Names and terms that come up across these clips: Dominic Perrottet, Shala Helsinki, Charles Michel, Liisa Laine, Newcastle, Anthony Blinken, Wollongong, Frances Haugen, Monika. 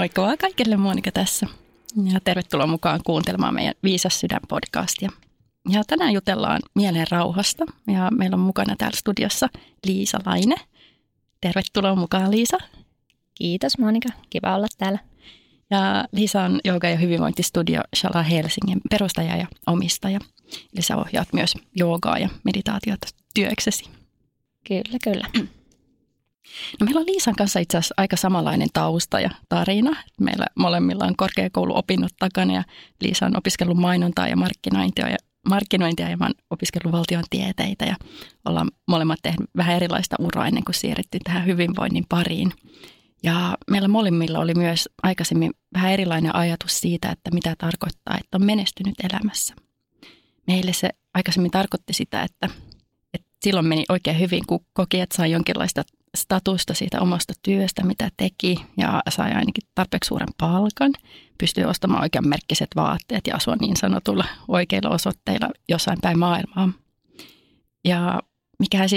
Moikka vaan kaikille, Monika tässä. Ja tervetuloa mukaan kuuntelemaan meidän Viisas sydän -podcastia. Ja tänään jutellaan mielen rauhasta ja meillä on mukana täällä studiossa Liisa Laine. Tervetuloa mukaan, Liisa. Kiitos, Monika. Kiva olla täällä. Ja Liisa on jooga- ja hyvinvointistudio Shala Helsingin perustaja ja omistaja. Eli sä ohjaat myös joogaa ja meditaatiota työksesi. Kyllä, kyllä. No, meillä on Liisan kanssa itse asiassa aika samanlainen tausta ja tarina. Meillä molemmilla on korkeakouluopinnot takana ja Liisa on opiskellut mainontaa ja markkinointia ja mä oon opiskellut valtiontieteitä ja ollaan molemmat tehnyt vähän erilaista uraa ennen kuin siirryttiin tähän hyvinvoinnin pariin. Ja meillä molemmilla oli myös aikaisemmin vähän erilainen ajatus siitä, että mitä tarkoittaa, että on menestynyt elämässä. Meille se aikaisemmin tarkoitti sitä, että silloin meni oikein hyvin, kun koki, että saa jonkinlaista statusta siitä omasta työstä, mitä teki, ja sai ainakin tarpeeksi suuren palkan. Pystyy ostamaan oikean merkkiset vaatteet ja asua niin sanotulla oikeilla osoitteilla jossain päin maailmaa. Ja mikähän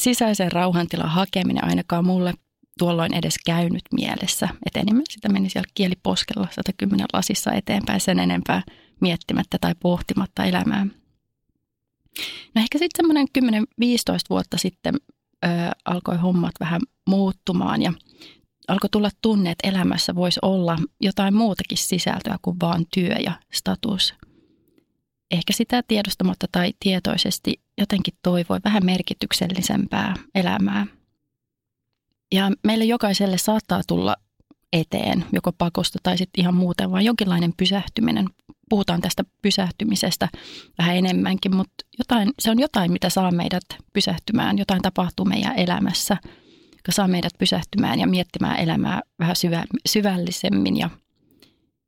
sisäisen rauhantilan hakeminen ainakaan mulle tuolloin edes käynyt mielessä. Et enemmän sitä meni siellä kieliposkella 110 lasissa eteenpäin sen enempää miettimättä tai pohtimatta elämää. No ehkä sitten semmoinen 10-15 vuotta sitten alkoi hommat vähän muuttumaan ja alkoi tulla tunne, että elämässä voisi olla jotain muutakin sisältöä kuin vaan työ ja status. Ehkä sitä tiedostamatta tai tietoisesti jotenkin toivoi vähän merkityksellisempää elämää. Ja meille jokaiselle saattaa tulla eteen joko pakosta tai sitten ihan muuten vaan jonkinlainen pysähtyminen. Puhutaan tästä pysähtymisestä vähän enemmänkin, mutta se on jotain, mitä saa meidät pysähtymään. Jotain tapahtuu meidän elämässä, joka saa meidät pysähtymään ja miettimään elämää vähän syvällisemmin. Ja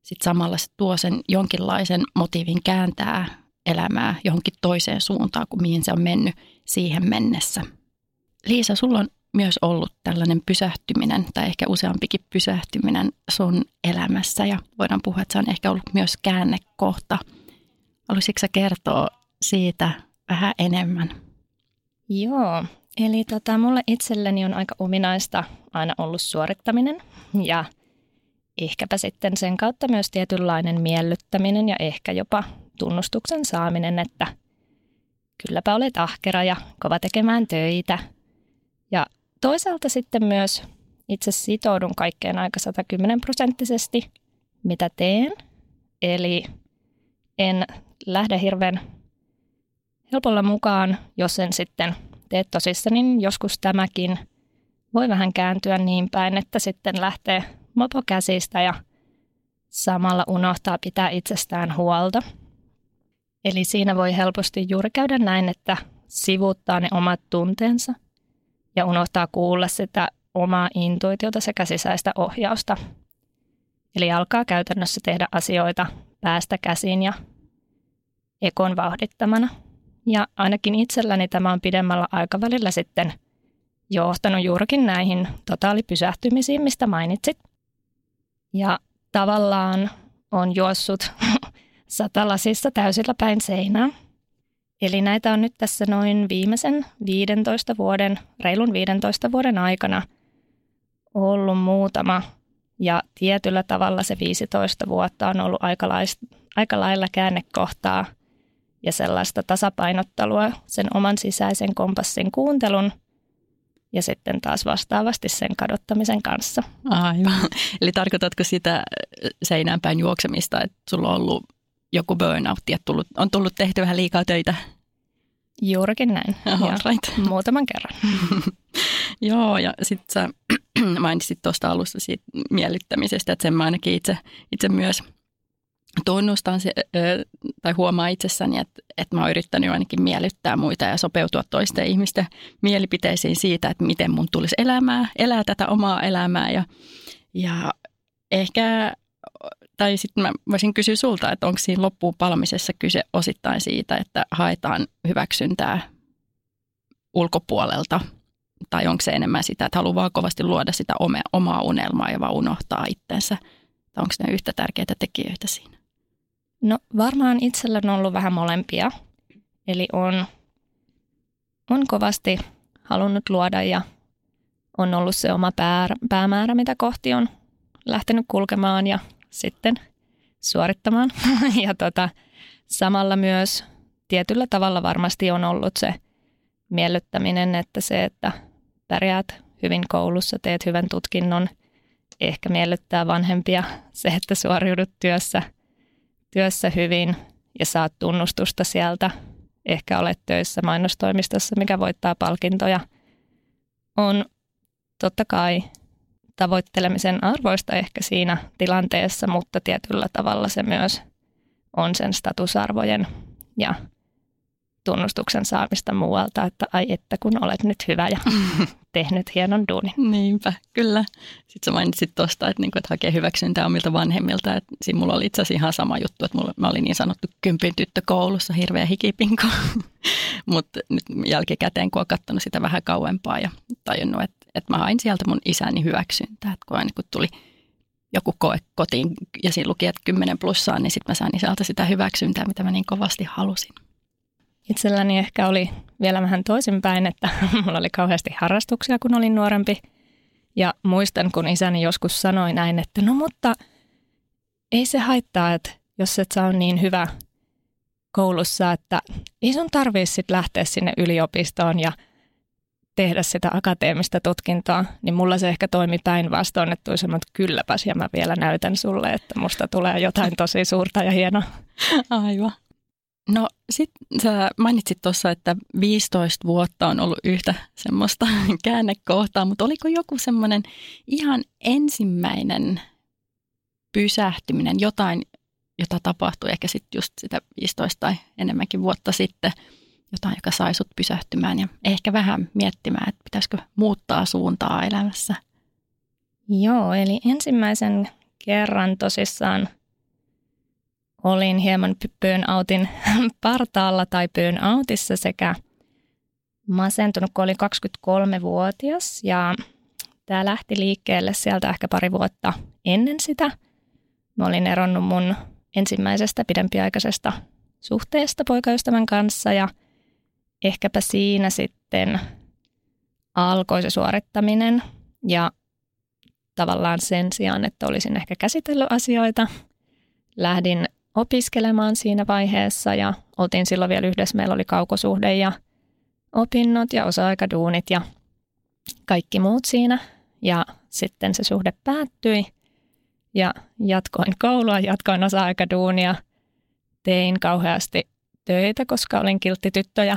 sitten samalla se tuo sen jonkinlaisen motiivin kääntää elämää johonkin toiseen suuntaan kuin mihin se on mennyt siihen mennessä. Liisa, sulla on myös ollut tällainen pysähtyminen tai ehkä useampikin pysähtyminen sun elämässä ja voidaan puhua, että se on ehkä ollut myös käännekohta. Haluaisitko sä kertoa siitä vähän enemmän? Joo, eli mulle itselleni on aika ominaista aina ollut suorittaminen ja ehkäpä sitten sen kautta myös tietynlainen miellyttäminen ja ehkä jopa tunnustuksen saaminen, että kylläpä olet ahkera ja kova tekemään töitä. Ja toisaalta sitten myös itse sitoudun kaikkeen aika 110%, mitä teen. Eli en lähde hirveän helpolla mukaan, jos en sitten tee tosissaan, niin joskus tämäkin voi vähän kääntyä niin päin, että sitten lähtee mopo käsistä ja samalla unohtaa pitää itsestään huolta. Eli siinä voi helposti juuri käydä näin, että sivuuttaa ne omat tunteensa. Ja unohtaa kuulla sitä omaa intuitiota sekä sisäistä ohjausta. Eli alkaa käytännössä tehdä asioita päästä käsin ja ekon vauhdittamana. Ja ainakin itselläni tämä on pidemmällä aikavälillä sitten johtanut juurikin näihin totaalipysähtymisiin, mistä mainitsit. Ja tavallaan on juossut 100 lasissa täysillä päin seinää. Eli näitä on nyt tässä noin viimeisen 15 vuoden aikana ollut muutama. Ja tietyllä tavalla se 15 vuotta on ollut aika lailla käännekohtaa ja sellaista tasapainottelua sen oman sisäisen kompassin kuuntelun ja sitten taas vastaavasti sen kadottamisen kanssa. Aivan. Eli tarkoitatko sitä seinäänpäin juoksemista, että sulla on ollut joku burnout ja on tullut tehty vähän liikaa töitä? Juurikin näin. Right. Muutaman kerran. Joo, ja sitten sä mainitsit tuosta alusta siitä miellyttämisestä, että sen mä ainakin itse myös tunnustan tai huomaan itsessäni, että mä oon yrittänyt ainakin miellyttää muita ja sopeutua toisten ihmisten mielipiteisiin siitä, että miten mun tulisi elää tätä omaa elämää ja ehkä. Tai sitten mä voisin kysyä sulta, että onko siinä loppuun palamisessa kyse osittain siitä, että haetaan hyväksyntää ulkopuolelta? Tai onko se enemmän sitä, että haluaa kovasti luoda sitä omaa unelmaa ja vaan unohtaa itsensä? Tai onko ne yhtä tärkeitä tekijöitä siinä? No varmaan itsellä on ollut vähän molempia. Eli on kovasti halunnut luoda ja on ollut se oma päämäärä, mitä kohti on lähtenyt kulkemaan ja sitten suorittamaan. Ja samalla myös tietyllä tavalla varmasti on ollut se miellyttäminen, että se, että pärjäät hyvin koulussa, teet hyvän tutkinnon, ehkä miellyttää vanhempia se, että suoriudut työssä hyvin ja saat tunnustusta sieltä. Ehkä olet töissä mainostoimistossa, mikä voittaa palkintoja. On totta kai tavoittelemisen arvoista ehkä siinä tilanteessa, mutta tietyllä tavalla se myös on sen statusarvojen ja tunnustuksen saamista muualta, että ai että kun olet nyt hyvä ja tehnyt hienon duunin. Niinpä, kyllä. Sitten sä mainitsit tuosta, että hakee hyväksyntää omilta vanhemmilta. Et siinä mulla oli itse asiassa ihan sama juttu, että mä olin niin sanottu 10 tyttö koulussa, hirveä hikipinko. Mutta nyt jälkikäteen, kun olen katsonut sitä vähän kauempaa ja tajunnut, että mä hain sieltä mun isäni hyväksyntää. Et kun aina kun tuli joku koe kotiin ja siinä luki, että 10+, niin sitten mä sain isältä sitä hyväksyntää, mitä mä niin kovasti halusin. Itselläni ehkä oli vielä vähän toisinpäin, että mulla oli kauheasti harrastuksia, kun olin nuorempi. Ja muistan, kun isäni joskus sanoi näin, että no mutta ei se haittaa, että jos et sä ole niin hyvä koulussa, että ei sun tarvitse sitten lähteä sinne yliopistoon ja tehdä sitä akateemista tutkintoa. Niin mulla se ehkä toimi päinvastoin, että tuli semmoinen, että kylläpäs ja mä vielä näytän sulle, että musta tulee jotain tosi suurta ja hienoa. Aivan. No sitten sä mainitsit tuossa, että 15 vuotta on ollut yhtä semmoista käännekohtaa, mutta oliko joku semmoinen ihan ensimmäinen pysähtyminen, jotain, jota tapahtui ehkä sitten just sitä 15 tai enemmänkin vuotta sitten, jotain, joka sai sut pysähtymään ja ehkä vähän miettimään, että pitäisikö muuttaa suuntaa elämässä? Joo, eli ensimmäisen kerran tosissaan olin hieman burnoutin partaalla tai burnoutissa sekä masentunut, kun olin 23-vuotias ja tämä lähti liikkeelle sieltä ehkä pari vuotta ennen sitä. Mä olin eronnut mun ensimmäisestä pidempiaikaisesta suhteesta poikaystävän kanssa ja ehkäpä siinä sitten alkoi se suorittaminen ja tavallaan sen sijaan, että olisin ehkä käsitellyt asioita, lähdin opiskelemaan siinä vaiheessa ja oltiin silloin vielä yhdessä. Meillä oli kaukosuhde ja opinnot ja osa-aikaduunit ja kaikki muut siinä. Ja sitten se suhde päättyi ja jatkoin koulua, jatkoin osa-aikaduunia. Tein kauheasti töitä, koska olin kiltti tyttö ja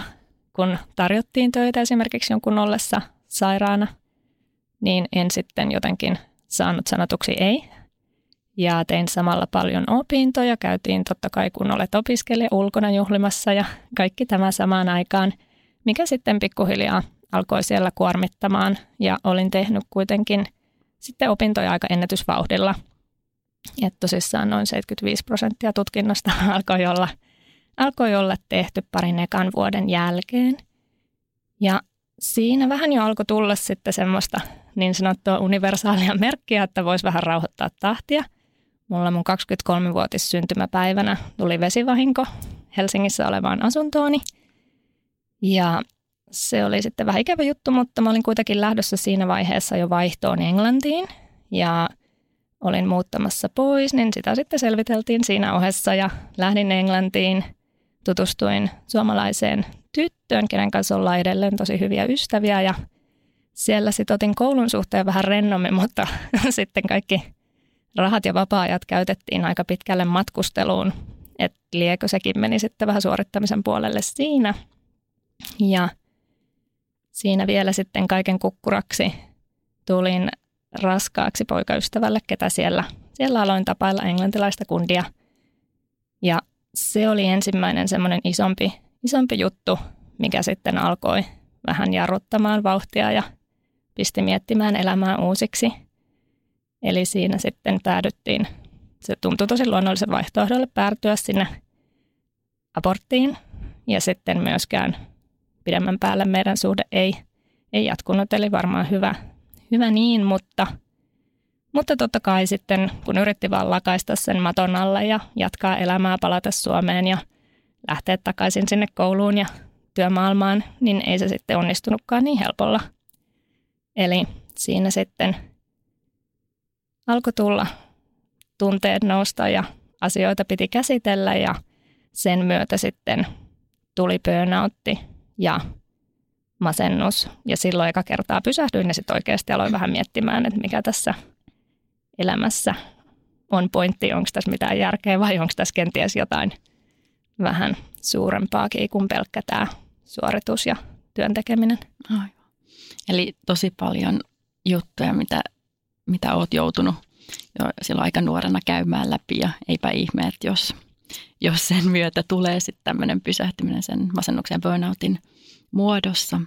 kun tarjottiin töitä esimerkiksi jonkun ollessa sairaana, niin en sitten jotenkin saanut sanotuksi ei. Ja tein samalla paljon opintoja, käytiin totta kai kun olet opiskelija ulkona juhlimassa ja kaikki tämä samaan aikaan, mikä sitten pikkuhiljaa alkoi siellä kuormittamaan ja olin tehnyt kuitenkin sitten opintoja aika ennätysvauhdilla. Ja tosissaan noin 75% tutkinnosta alkoi olla tehty parin ekan vuoden jälkeen. Ja siinä vähän jo alkoi tulla sitten semmoista niin sanottua universaalia merkkiä, että voisi vähän rauhoittaa tahtia. Mulla mun 23-vuotis syntymäpäivänä tuli vesivahinko Helsingissä olevaan asuntooni. Ja se oli sitten vähän ikävä juttu, mutta mä olin kuitenkin lähdössä siinä vaiheessa jo vaihtoon Englantiin. Ja olin muuttamassa pois, niin sitä sitten selviteltiin siinä ohessa. Ja lähdin Englantiin, tutustuin suomalaiseen tyttöön, kenen kanssa ollaan edelleen tosi hyviä ystäviä. Ja siellä sitten otin koulun suhteen vähän rennommin, mutta sitten kaikki rahat ja vapaa-ajat käytettiin aika pitkälle matkusteluun, että liekö sekin meni sitten vähän suorittamisen puolelle siinä. Ja siinä vielä sitten kaiken kukkuraksi tulin raskaaksi poikaystävälle, ketä siellä aloin tapailla englantilaista kundia. Ja se oli ensimmäinen semmoinen isompi juttu, mikä sitten alkoi vähän jarruttamaan vauhtia ja pisti miettimään elämää uusiksi. Eli siinä sitten päädyttiin, se tuntui tosi luonnollisen vaihtoehdolle päätyä sinne aborttiin. Ja sitten myöskään pidemmän päälle meidän suhde ei jatkunut, eli varmaan hyvä niin. Mutta totta kai sitten, kun yritti vaan lakaista sen maton alle ja jatkaa elämää, palata Suomeen ja lähteä takaisin sinne kouluun ja työmaailmaan, niin ei se sitten onnistunutkaan niin helpolla. Eli siinä sitten alkoi tulla tunteet nousta ja asioita piti käsitellä ja sen myötä sitten tuli burnoutti ja masennus. Ja silloin eka kertaa pysähdyin ja sitten oikeasti aloin vähän miettimään, että mikä tässä elämässä on pointti, onko tässä mitään järkeä vai onko tässä kenties jotain vähän suurempaakin kuin pelkkä tämä suoritus ja työn tekeminen. Aivan. Eli tosi paljon juttuja, mitä olet joutunut jo silloin aika nuorena käymään läpi ja eipä ihme, että jos sen myötä tulee sitten tämmöinen pysähtyminen sen masennuksen ja burnoutin muodossa.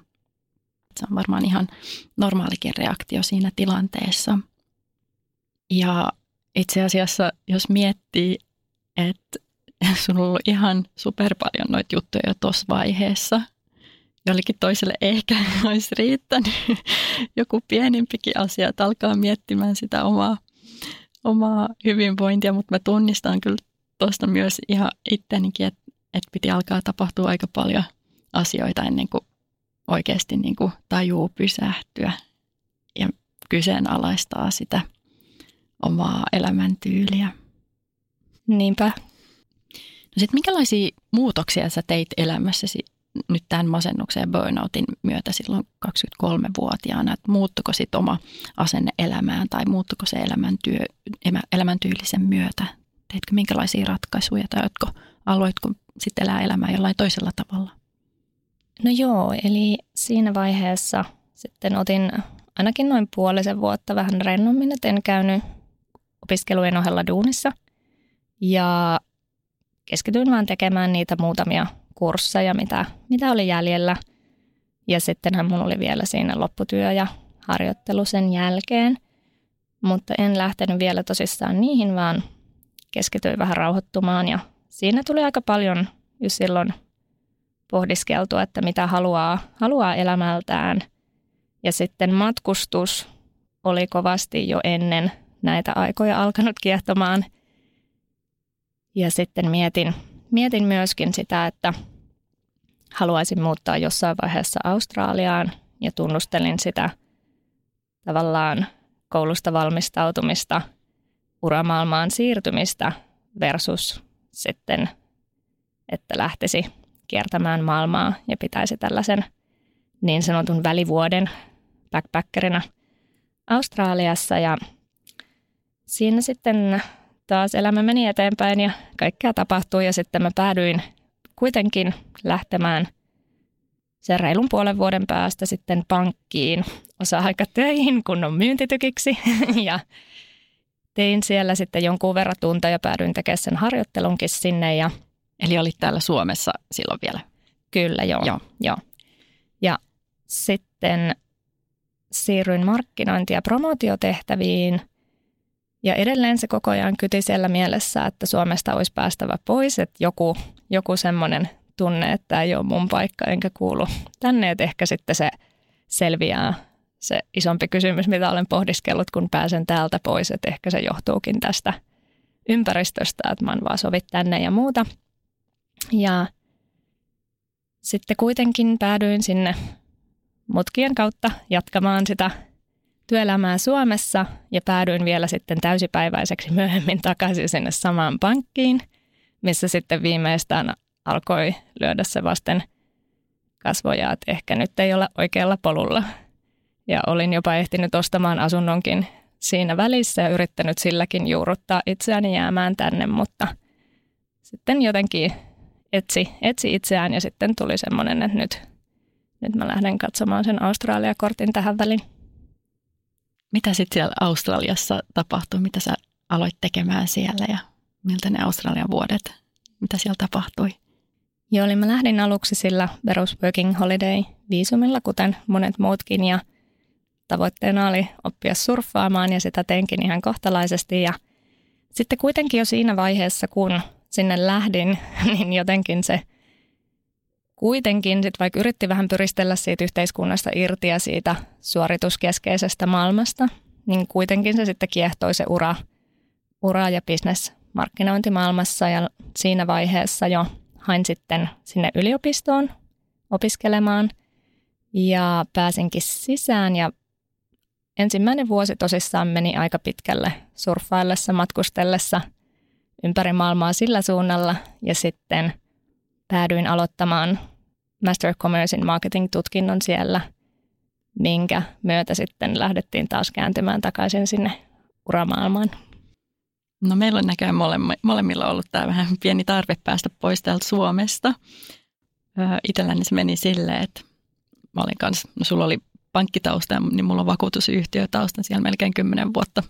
Se on varmaan ihan normaalikin reaktio siinä tilanteessa. Ja itse asiassa, jos miettii, että sun on ollut ihan super paljon noita juttuja jo tuossa vaiheessa. Jollekin toiselle ehkä olisi riittänyt joku pienempikin asia, että alkaa miettimään sitä omaa hyvinvointia, mutta mä tunnistan kyllä tuosta myös ihan itseänikin, että piti alkaa tapahtua aika paljon asioita ennen kuin oikeasti niin kuin tajuu pysähtyä ja kyseenalaistaa sitä omaa elämäntyyliä. Niinpä. No sitten minkälaisia muutoksia sä teit elämässäsi nyt tämän masennuksen ja burnoutin myötä silloin 23-vuotiaana? Et muuttuko sitten oma asenne elämään tai muuttuko se elämäntyylisen myötä? Teitkö minkälaisia ratkaisuja tai aloitko sitten elää elämää jollain toisella tavalla? No joo, eli siinä vaiheessa sitten otin ainakin noin puolisen vuotta vähän rennommin, että en käynyt opiskelujen ohella duunissa ja keskityin vaan tekemään niitä muutamia kursseja, mitä oli jäljellä. Ja sittenhän mun oli vielä siinä lopputyö ja harjoittelu sen jälkeen. Mutta en lähtenyt vielä tosissaan niihin, vaan keskityin vähän rauhoittumaan. Ja siinä tuli aika paljon jo silloin pohdiskeltua, että mitä haluaa elämältään. Ja sitten matkustus oli kovasti jo ennen näitä aikoja alkanut kiehtomaan. Ja sitten mietin myöskin sitä, että haluaisin muuttaa jossain vaiheessa Australiaan ja tunnustelin sitä tavallaan koulusta valmistautumista, uramaailmaan siirtymistä versus sitten, että lähtisi kiertämään maailmaa ja pitäisi tällaisen niin sanotun välivuoden backpackerina Australiassa. Ja siinä sitten taas elämä meni eteenpäin ja kaikkea tapahtui ja sitten mä päädyin kuitenkin lähtemään sen reilun puolen vuoden päästä sitten pankkiin osa-aikatöihin kunnon myyntitykiksi ja tein siellä sitten jonkun verran tunteja ja päädyin tekemään sen harjoittelunkin sinne. Ja eli olit täällä Suomessa silloin vielä? Kyllä, joo. Ja sitten siirryin markkinointi- ja promootiotehtäviin. Ja edelleen se koko ajan kyti siellä mielessä, että Suomesta olisi päästävä pois, että joku semmoinen tunne, että ei ole mun paikka enkä kuulu tänne, että ehkä sitten se selviää se isompi kysymys, mitä olen pohdiskellut, kun pääsen täältä pois, että ehkä se johtuukin tästä ympäristöstä, että mä en vaan sovi tänne ja muuta. Ja sitten kuitenkin päädyin sinne mutkien kautta jatkamaan sitä työelämää Suomessa ja päädyin vielä sitten täysipäiväiseksi myöhemmin takaisin sinne samaan pankkiin, missä sitten viimeistään alkoi lyödä se vasten kasvoja, että ehkä nyt ei ole oikealla polulla. Ja olin jopa ehtinyt ostamaan asunnonkin siinä välissä ja yrittänyt silläkin juurruttaa itseäni jäämään tänne, mutta sitten jotenkin etsi itseään ja sitten tuli semmoinen, että nyt mä lähden katsomaan sen Australia-kortin tähän väliin. Mitä sitten siellä Australiassa tapahtui? Mitä sä aloit tekemään siellä ja miltä ne Australian vuodet, mitä siellä tapahtui? Joo, eli mä lähdin aluksi sillä perus working holiday -viisumilla, kuten monet muutkin, ja tavoitteena oli oppia surffaamaan ja sitä teinkin ihan kohtalaisesti. Ja sitten kuitenkin jo siinä vaiheessa, kun sinne lähdin, niin jotenkin se kuitenkin, sit vaikka yritti vähän pyristellä siitä yhteiskunnasta irti ja siitä suorituskeskeisestä maailmasta, niin kuitenkin se sitten kiehtoi se ura ja bisnesmarkkinointimaailmassa. Ja siinä vaiheessa jo hain sitten sinne yliopistoon opiskelemaan ja pääsinkin sisään ja Ensimmäinen vuosi tosissaan meni aika pitkälle surffaillessa, matkustellessa ympäri maailmaa sillä suunnalla ja sitten päädyin aloittamaan Master of Commercein marketing-tutkinnon siellä, minkä myötä sitten lähdettiin taas kääntymään takaisin sinne uramaailmaan. No meillä on näköjään molemmilla ollut tämä vähän pieni tarve päästä pois täältä Suomesta. Itselläni se meni silleen, että mä olin kanssa, no sulla oli pankkitausta, niin mulla on vakuutusyhtiötausta. Siellä melkein 10 vuotta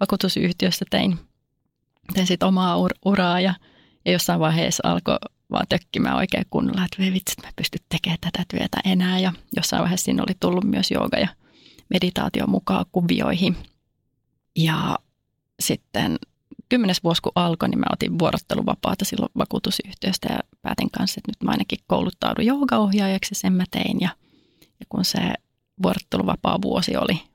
vakuutusyhtiössä tein sit omaa uraa ja jossain vaiheessa alkoi vaan tökkimään oikein kunnolla, että voi vitsi, että mä en pysty tekemään tätä työtä enää. Ja jossain vaiheessa siinä oli tullut myös jooga ja meditaatio mukaan kuvioihin. Ja sitten 10. vuosi kun alkoi, niin mä otin vuorotteluvapaata silloin vakuutusyhtiöstä ja päätin kanssa, että nyt mä ainakin kouluttaudun joogaohjaajaksi, sen mä tein. Ja kun se vuorotteluvapaa vuosi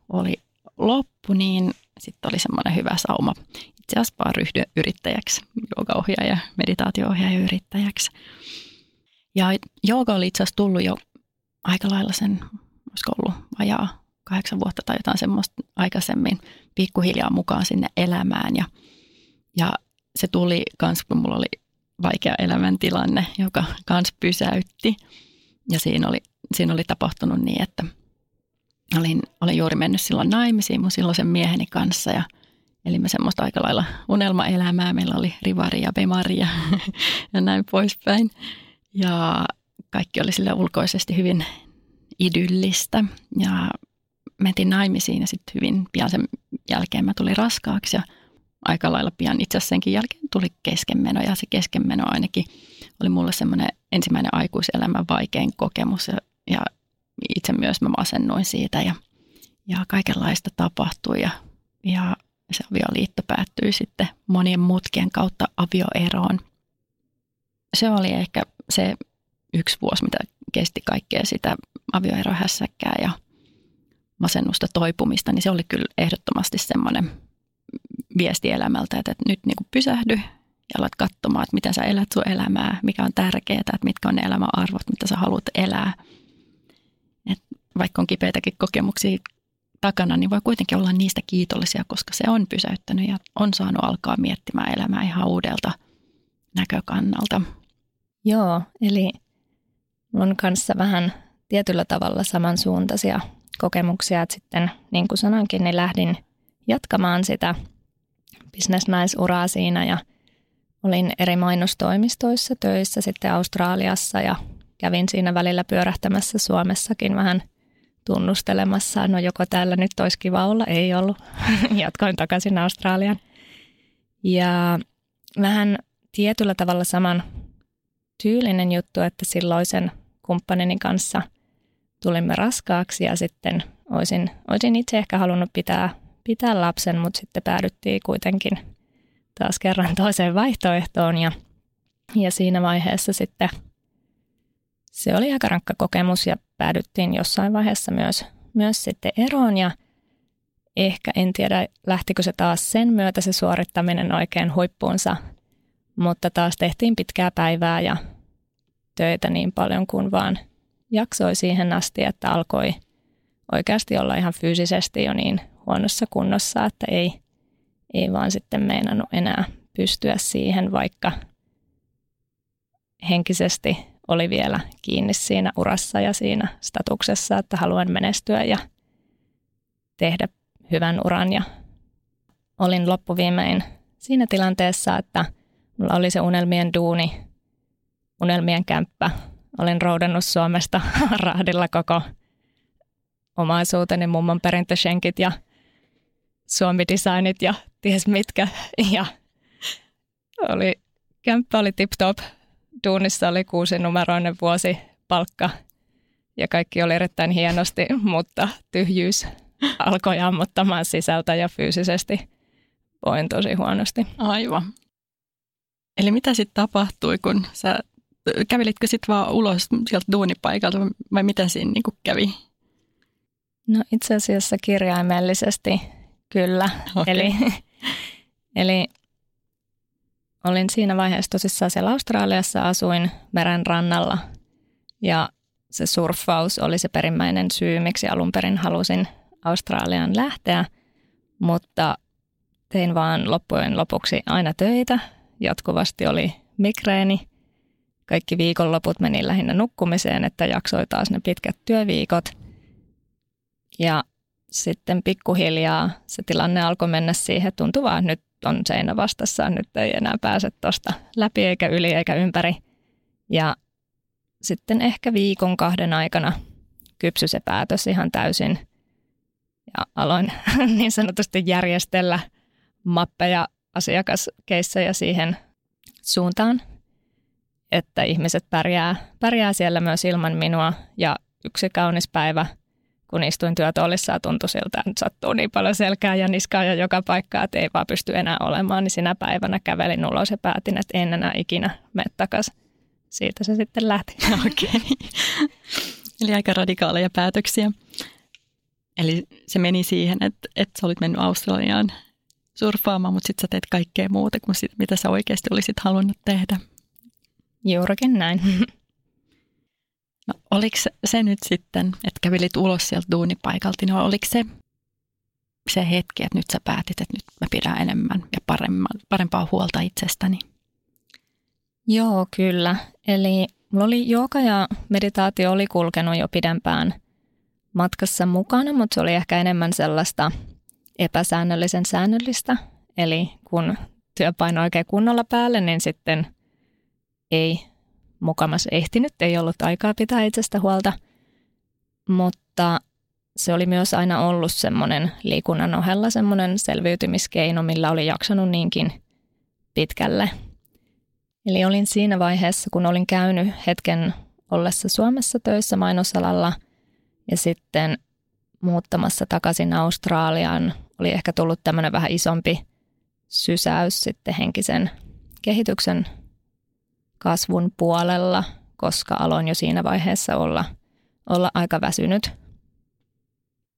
oli loppu, niin sitten oli semmoinen hyvä sauma. Itse asiassa vaan ryhdyin yrittäjäksi, joogaohjaaja, meditaatio-ohjaaja yrittäjäksi. Ja jooga oli itse asiassa tullut jo aika lailla sen, olisiko ollut vajaa 8 vuotta tai jotain semmoista aikaisemmin pikkuhiljaa mukaan sinne elämään. Ja se tuli kans, kun mulla oli vaikea elämäntilanne, joka kans pysäytti. Ja siinä oli tapahtunut niin, että olin juuri mennyt silloin naimisiin mun silloisen mieheni kanssa ja elimme semmoista aika lailla unelmaelämää. Meillä oli rivari ja bemari ja näin poispäin. Ja kaikki oli sille ulkoisesti hyvin idyllistä. Ja mentiin naimisiin ja sitten hyvin pian sen jälkeen mä tulin raskaaksi ja aika lailla pian itse asiassa senkin jälkeen tuli keskenmeno. Ja se keskenmeno ainakin oli mulle semmoinen ensimmäinen aikuiselämän vaikein kokemus ja itse myös mä masennuin siitä ja kaikenlaista tapahtui ja se avioliitto päättyi sitten monien mutkien kautta avioeroon. Se oli ehkä se 1 vuosi, mitä kesti kaikkea sitä avioerohässäkkää ja masennusta toipumista, niin se oli kyllä ehdottomasti semmoinen viesti elämältä, että nyt niin kuin pysähdy ja alat katsomaan, että miten sä elät sun elämää, mikä on tärkeää, että mitkä on ne elämän arvot, mitä sä haluat elää. Et vaikka on kipeitäkin kokemuksia takana, niin voi kuitenkin olla niistä kiitollisia, koska se on pysäyttänyt ja on saanut alkaa miettimään elämää ihan uudelta näkökannalta. Joo, eli mun kanssa vähän tietyllä tavalla samansuuntaisia kokemuksia, että sitten niin kuin sanoinkin, niin lähdin jatkamaan sitä bisnesnaisuraa siinä ja olin eri mainostoimistoissa töissä sitten Australiassa ja kävin siinä välillä pyörähtämässä Suomessakin vähän tunnustelemassa, no joko täällä nyt olisi kiva olla, ei ollut. Jatkoin takaisin Australiaan. Ja vähän tietyllä tavalla saman tyylinen juttu, että silloisen kumppanini kanssa tulimme raskaaksi ja sitten olisin itse ehkä halunnut pitää lapsen, mutta sitten päädyttiin kuitenkin taas kerran toiseen vaihtoehtoon ja siinä vaiheessa sitten se oli aika rankka kokemus ja päädyttiin jossain vaiheessa myös sitten eroon ja ehkä en tiedä lähtikö se taas sen myötä se suorittaminen oikein huippuunsa, mutta taas tehtiin pitkää päivää ja töitä niin paljon kuin vaan jaksoi siihen asti, että alkoi oikeasti olla ihan fyysisesti jo niin huonossa kunnossa, että ei vaan sitten meinannut enää pystyä siihen, vaikka henkisesti oli vielä kiinni siinä urassa ja siinä statuksessa, että haluan menestyä ja tehdä hyvän uran. Ja olin loppuviimein siinä tilanteessa, että mulla oli se unelmien duuni, unelmien kämppä. Olin roudannut Suomesta rahdilla koko omaisuuteni, mummon perintöschenkit ja suomidesignit ja ties mitkä. Ja kämppä oli tip-top. Duunissa oli 6-numeroinen vuosipalkka ja kaikki oli erittäin hienosti, mutta tyhjyys alkoi ammottamaan sisältä ja fyysisesti voin tosi huonosti. Aivan. Eli mitä sitten tapahtui, kun sä kävelitkö sitten vaan ulos sieltä duunipaikalta vai mitä siinä niinku kävi? No itse asiassa kirjaimellisesti kyllä. Okay. Eli olin siinä vaiheessa tosissaan siellä Australiassa, asuin meren rannalla ja se surffaus oli se perimmäinen syy, miksi alun perin halusin Australiaan lähteä, mutta tein vaan loppujen lopuksi aina töitä. Jatkuvasti oli migreeni. Kaikki viikonloput meni lähinnä nukkumiseen, että jaksoi taas ne pitkät työviikot. Ja sitten pikkuhiljaa se tilanne alkoi mennä siihen, että tuntui vaan, että nyt on seinä vastassa, nyt ei enää pääse tuosta läpi eikä yli eikä ympäri. Ja sitten ehkä viikon kahden aikana kypsyi se päätös ihan täysin ja aloin niin sanotusti järjestellä mappeja, asiakaskeissejä siihen suuntaan, että ihmiset pärjää siellä myös ilman minua. Ja yksi kaunis päivä, kun istuin työtuolissa ja tuntui siltä, että sattuu niin paljon selkää ja niskaa ja joka paikkaa, että ei vaan pysty enää olemaan, niin sinä päivänä kävelin ulos ja päätin, että en enää ikinä mene takaisin. Siitä se sitten lähti. Okay. Eli aika radikaaleja päätöksiä. Eli se meni siihen, että sä olit mennyt Australiaan surffaamaan, mutta sitten sä teet kaikkea muuta kuin mitä sä oikeasti olisit halunnut tehdä. Juurikin näin. No, oliko se nyt sitten, että kävelit ulos sieltä duunipaikalta, niin oliko se hetki, että nyt sä päätit, että nyt mä pidän enemmän ja parempaa huolta itsestäni? Joo, kyllä. Eli mulla oli jooga ja meditaatio oli kulkenut jo pidempään matkassa mukana, mutta se oli ehkä enemmän sellaista epäsäännöllisen säännöllistä. Eli kun työpaino oikein kunnolla päälle, niin sitten ei mukamas ehtinyt, ei ollut aikaa pitää itsestä huolta. Mutta se oli myös aina ollut semmoinen liikunnan ohella semmoinen selviytymiskeino, millä oli jaksanut niinkin pitkälle. Eli olin siinä vaiheessa, kun olin käynyt hetken ollessa Suomessa töissä mainosalalla ja sitten muuttamassa takaisin Australiaan, oli ehkä tullut tämmöinen vähän isompi sysäys sitten henkisen kehityksen kasvun puolella, koska aloin jo siinä vaiheessa olla aika väsynyt.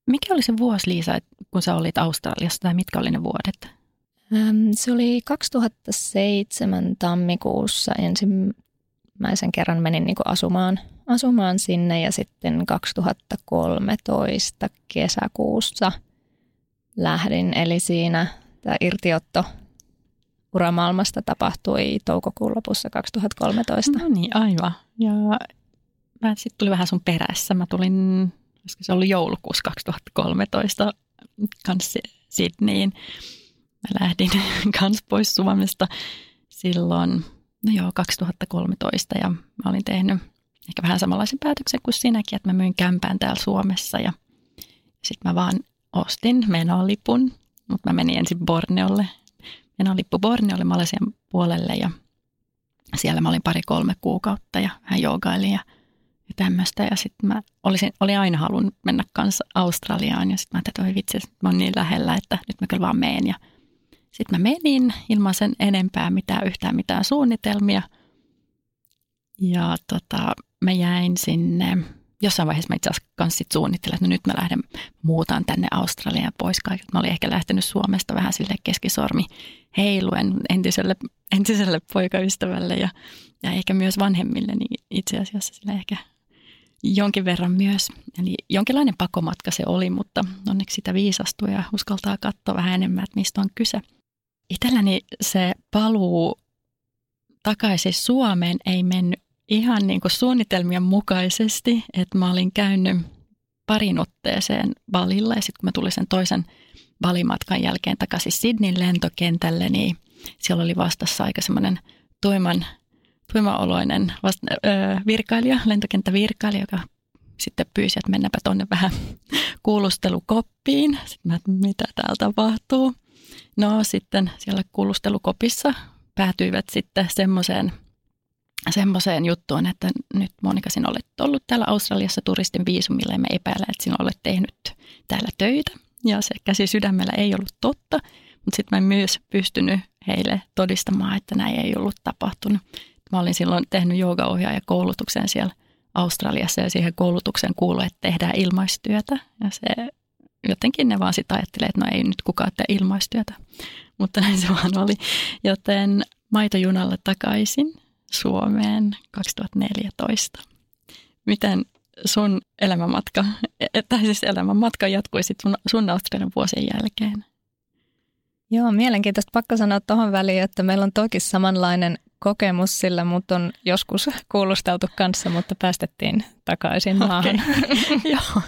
Mikä oli se vuosi, Liisa, kun sä olit Australiassa, tai mitkä oli ne vuodet? Se oli 2007 tammikuussa ensimmäisen kerran menin niin kuin asumaan sinne ja sitten 2013 kesäkuussa lähdin. Eli siinä tämä irtiotto uramaailmasta tapahtui toukokuun lopussa 2013. No niin, aivan. Ja mä sitten tulin vähän sun perässä. Mä tulin, olisiko se ollut joulukuussa 2013 kanssa Sydneyin. Mä lähdin kans pois Suomesta silloin, 2013 ja mä olin tehnyt ehkä vähän samanlaisen päätöksen kuin sinäkin, että mä myin kämpään täällä Suomessa ja sitten mä vaan ostin menolipun, mutta mä menin ensin Borneolle. Menolippu Borneolle, Malesian puolelle ja siellä mä olin 2-3 kuukautta ja vähän joogailin ja tämmöistä ja sitten mä olin aina halunnut mennä kanssa Australiaan ja sitten mä ajattelin, että vitsi, että mä oon niin lähellä, että nyt mä kyllä vaan meen ja sitten mä menin ilman sen enempää yhtään mitään suunnitelmia. Ja mä jäin sinne, jossain vaiheessa mä itse asiassa kanssa suunnittelin, että nyt mä muutan tänne Australiaan pois kaikilta. Mä olin ehkä lähtenyt Suomesta vähän sille keskisormi heiluen entiselle poikaystävälle ja ehkä myös vanhemmille, niin itse asiassa sillä ehkä jonkin verran myös. Eli jonkinlainen pakomatka se oli, mutta onneksi sitä viisastui ja uskaltaa katsoa vähän enemmän, että mistä on kyse. Itselläni se paluu takaisin Suomeen ei mennyt ihan niin kuin suunnitelmien mukaisesti, että mä olin käynyt parin otteeseen Balilla ja sitten kun mä tulin sen toisen Balimatkan jälkeen takaisin Sydneyn lentokentälle, niin siellä oli vastassa aika semmoinen tuimaoloinen virkailija, lentokenttävirkailija, joka sitten pyysi, että mennäpä tuonne vähän kuulustelukoppiin. Sitten mä, että mitä täällä tapahtuu. No sitten siellä kuulustelukopissa päätyivät sitten semmoiseen juttuun, että nyt Monika, sinä olet ollut täällä Australiassa turistin viisumilla ja me epäillään, että sinä olet tehnyt täällä töitä. Ja se käsi sydämellä ei ollut totta, mutta sitten mä en myös pystynyt heille todistamaan, että näin ei ollut tapahtunut. Mä olin silloin tehnyt joogaohjaajakoulutuksen siellä Australiassa ja siihen koulutukseen kuului, että tehdään ilmaistyötä. Ja se, jotenkin ne vaan sitä ajattelee, että no ei nyt kukaan tee ilmaistyötä, mutta näin se vaan oli. Joten maitojunalla takaisin Suomeen 2014. Miten sun elämänmatka, tai siis elämänmatka jatkui sitten sun Australian vuosien jälkeen? Joo, mielenkiintoista. Pakko sanoa tuohon väliin, että meillä on toki samanlainen kokemus, sillä mut on joskus kuulusteltu kanssa, mutta päästettiin takaisin maahan. Joo,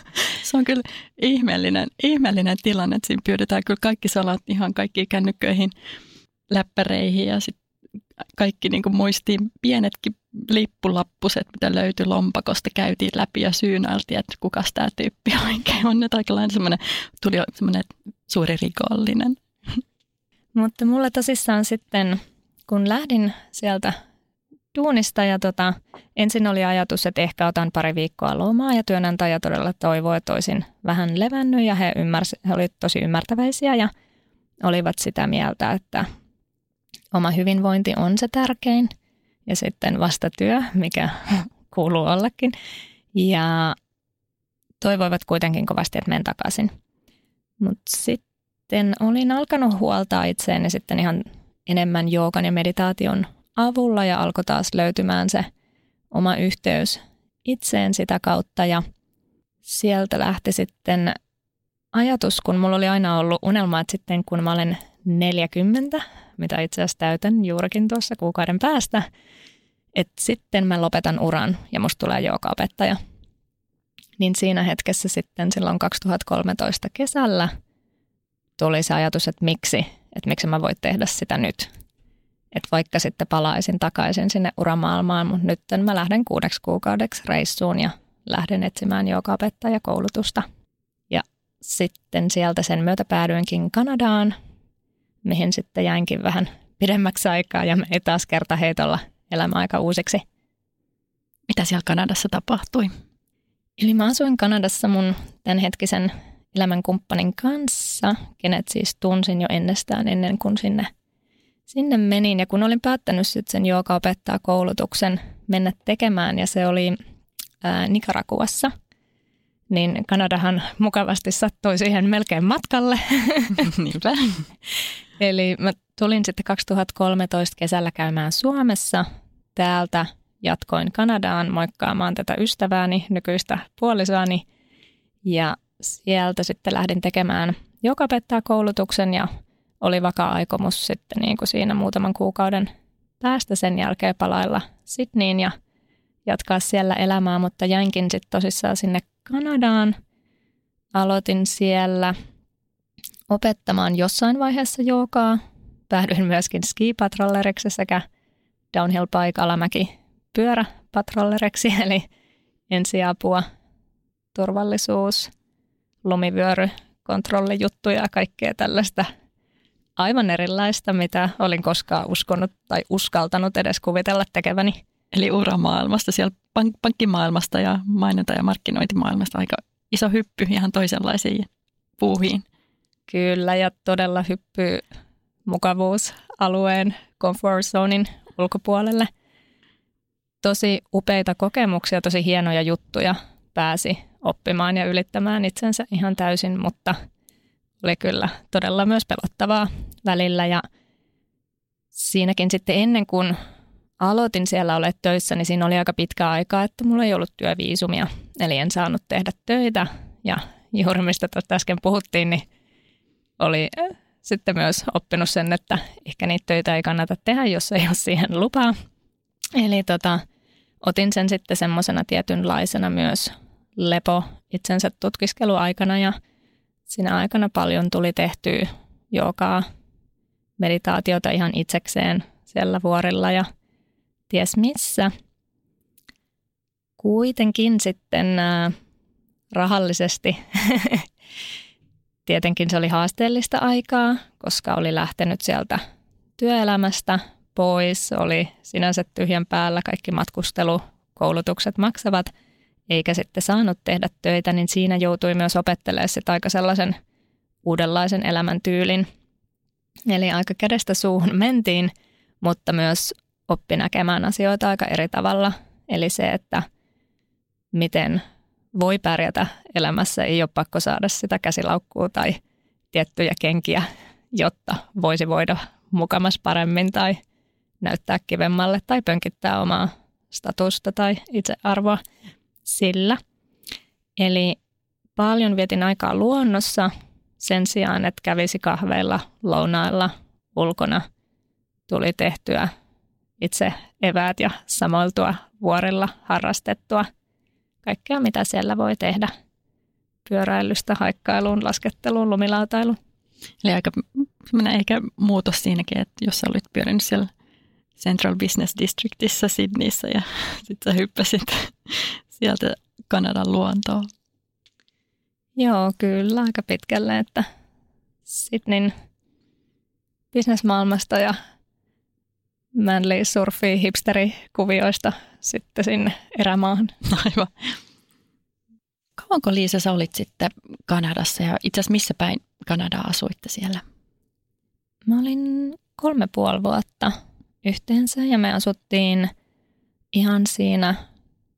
se on kyllä ihmeellinen tilanne, että siinä pyydetään kyllä kaikki salat ihan kaikkiin kännykköihin, läppäreihin ja sitten kaikki niin kuin muistiin pienetkin lippulappuset, mitä löytyi lompakosta, käytiin läpi ja syynältiin, että kukas tämä tyyppi oikein on. Nyt aikalainen semmoinen, tuli semmoinen suuri rikollinen. Mutta mulla tosissaan sitten, kun lähdin sieltä duunista ja ensin oli ajatus, että ehkä otan pari viikkoa lomaa ja työnantaja todella toivoi, että olisin vähän levännyt ja he olivat tosi ymmärtäväisiä ja olivat sitä mieltä, että oma hyvinvointi on se tärkein ja sitten vastatyö, mikä kuuluu ollakin ja toivoivat kuitenkin kovasti, että menen takaisin. Mutta sitten olin alkanut huoltaa itseäni sitten ihan enemmän joogan ja meditaation avulla ja alkoi taas löytymään se oma yhteys itseen sitä kautta ja sieltä lähti sitten ajatus, kun mulla oli aina ollut unelma, että sitten kun mä olen 40, mitä itse asiassa täytän juurikin tuossa kuukauden päästä, että sitten mä lopetan uran ja musta tulee joogaopettaja. Niin siinä hetkessä sitten silloin 2013 kesällä tuli se ajatus, että miksi mä voin tehdä sitä nyt. Että vaikka sitten palaisin takaisin sinne uramaailmaan, mutta nyt mä lähden 6 kuukaudeksi reissuun ja lähden etsimään joogaopettajakoulutusta. Ja sitten sieltä sen myötä päädyinkin Kanadaan, mihin sitten jäinkin vähän pidemmäksi aikaa ja meni taas kertaheitolla elämä aika uusiksi. Mitä siellä Kanadassa tapahtui? Eli mä asuin Kanadassa mun tämänhetkisen elämänkumppanin kanssa, kenet siis tunsin jo ennestään ennen kuin sinne menin. Ja kun olin päättänyt sitten sen joogaopettajakoulutuksen mennä tekemään ja se oli Nicaraguassa, niin Kanadahan mukavasti sattui siihen melkein matkalle. Niinpä. Eli mä tulin sitten 2013 kesällä käymään Suomessa. Täältä jatkoin Kanadaan moikkaamaan tätä ystävääni, nykyistä puolisoani. Ja sieltä sitten lähdin tekemään joogaopettajakoulutuksen ja oli vakaa aikomus sitten niin kuin siinä muutaman kuukauden päästä sen jälkeen palailla Sydneyin ja jatkaa siellä elämää, mutta jäinkin sitten tosissaan sinne Kanadaan. Aloitin siellä opettamaan jossain vaiheessa joogaa. Päädyin myöskin skipatrolleriksi sekä downhill bike alamäki pyöräpatrolleriksi, eli ensiapua, turvallisuus, lumivyöry, kontrollijuttuja ja kaikkea tällaista aivan erilaista, mitä olin koskaan uskonut tai uskaltanut edes kuvitella tekeväni. Eli uramaailmasta, siellä pankkimaailmasta ja mainonta- ja markkinointimaailmasta aika iso hyppy ihan toisenlaisiin puuhiin. Kyllä, ja todella hyppy mukavuusalueen, comfort zonein ulkopuolelle. Tosi upeita kokemuksia, tosi hienoja juttuja pääsi oppimaan ja ylittämään itsensä ihan täysin, mutta oli kyllä todella myös pelottavaa välillä. Ja siinäkin sitten ennen kuin aloitin siellä olemaan töissä, niin siinä oli aika pitkä aikaa, että mulla ei ollut työviisumia, eli en saanut tehdä töitä. Ja juuri mistä tuosta äsken puhuttiin, niin oli sitten myös oppinut sen, että ehkä niitä töitä ei kannata tehdä, jos ei ole siihen lupaa. Eli otin sen sitten semmoisena tietynlaisena myös lepo itsensä tutkiskeluaikana ja siinä aikana paljon tuli tehtyä joogaa, meditaatiota ihan itsekseen siellä vuorilla ja ties missä. Kuitenkin sitten rahallisesti tietenkin se oli haasteellista aikaa, koska oli lähtenyt sieltä työelämästä pois, oli sinänsä tyhjän päällä, kaikki matkustelukoulutukset maksavat, eikä sitten saanut tehdä töitä, niin siinä joutui myös opettelemaan sitten aika sellaisen uudenlaisen elämäntyylin. Eli aika kädestä suuhun mentiin, mutta myös oppi näkemään asioita aika eri tavalla. Eli se, että miten voi pärjätä elämässä, ei ole pakko saada sitä käsilaukkua tai tiettyjä kenkiä, jotta voisi voida mukamas paremmin tai näyttää kivemmalle tai pönkittää omaa statusta tai itsearvoa sillä. Eli paljon vietin aikaa luonnossa sen sijaan, että kävisi kahveilla, lounailla, ulkona. Tuli tehtyä itse eväät ja samoiltua vuorilla harrastettua. Kaikkea, mitä siellä voi tehdä. Pyöräilystä, haikkailuun, lasketteluun, lumilautailuun. Eli aika semmoinen ehkä muutos siinäkin, että jos sä olit pyörinyt siellä Central Business Districtissä Sydneyssä ja sitten sä hyppäsit sieltä Kanadan luontoon. Joo, kyllä aika pitkälle, että Sydneyn bisnesmaailmasta ja Manly surfi hipsterikuvioista sitten sinne erämaahan. Aivan. Kauanko Liisa sä olit sitten Kanadassa ja itse asiassa missä päin Kanadaa asuitte siellä? Mä olin 3,5 vuotta yhteensä ja me asuttiin ihan siinä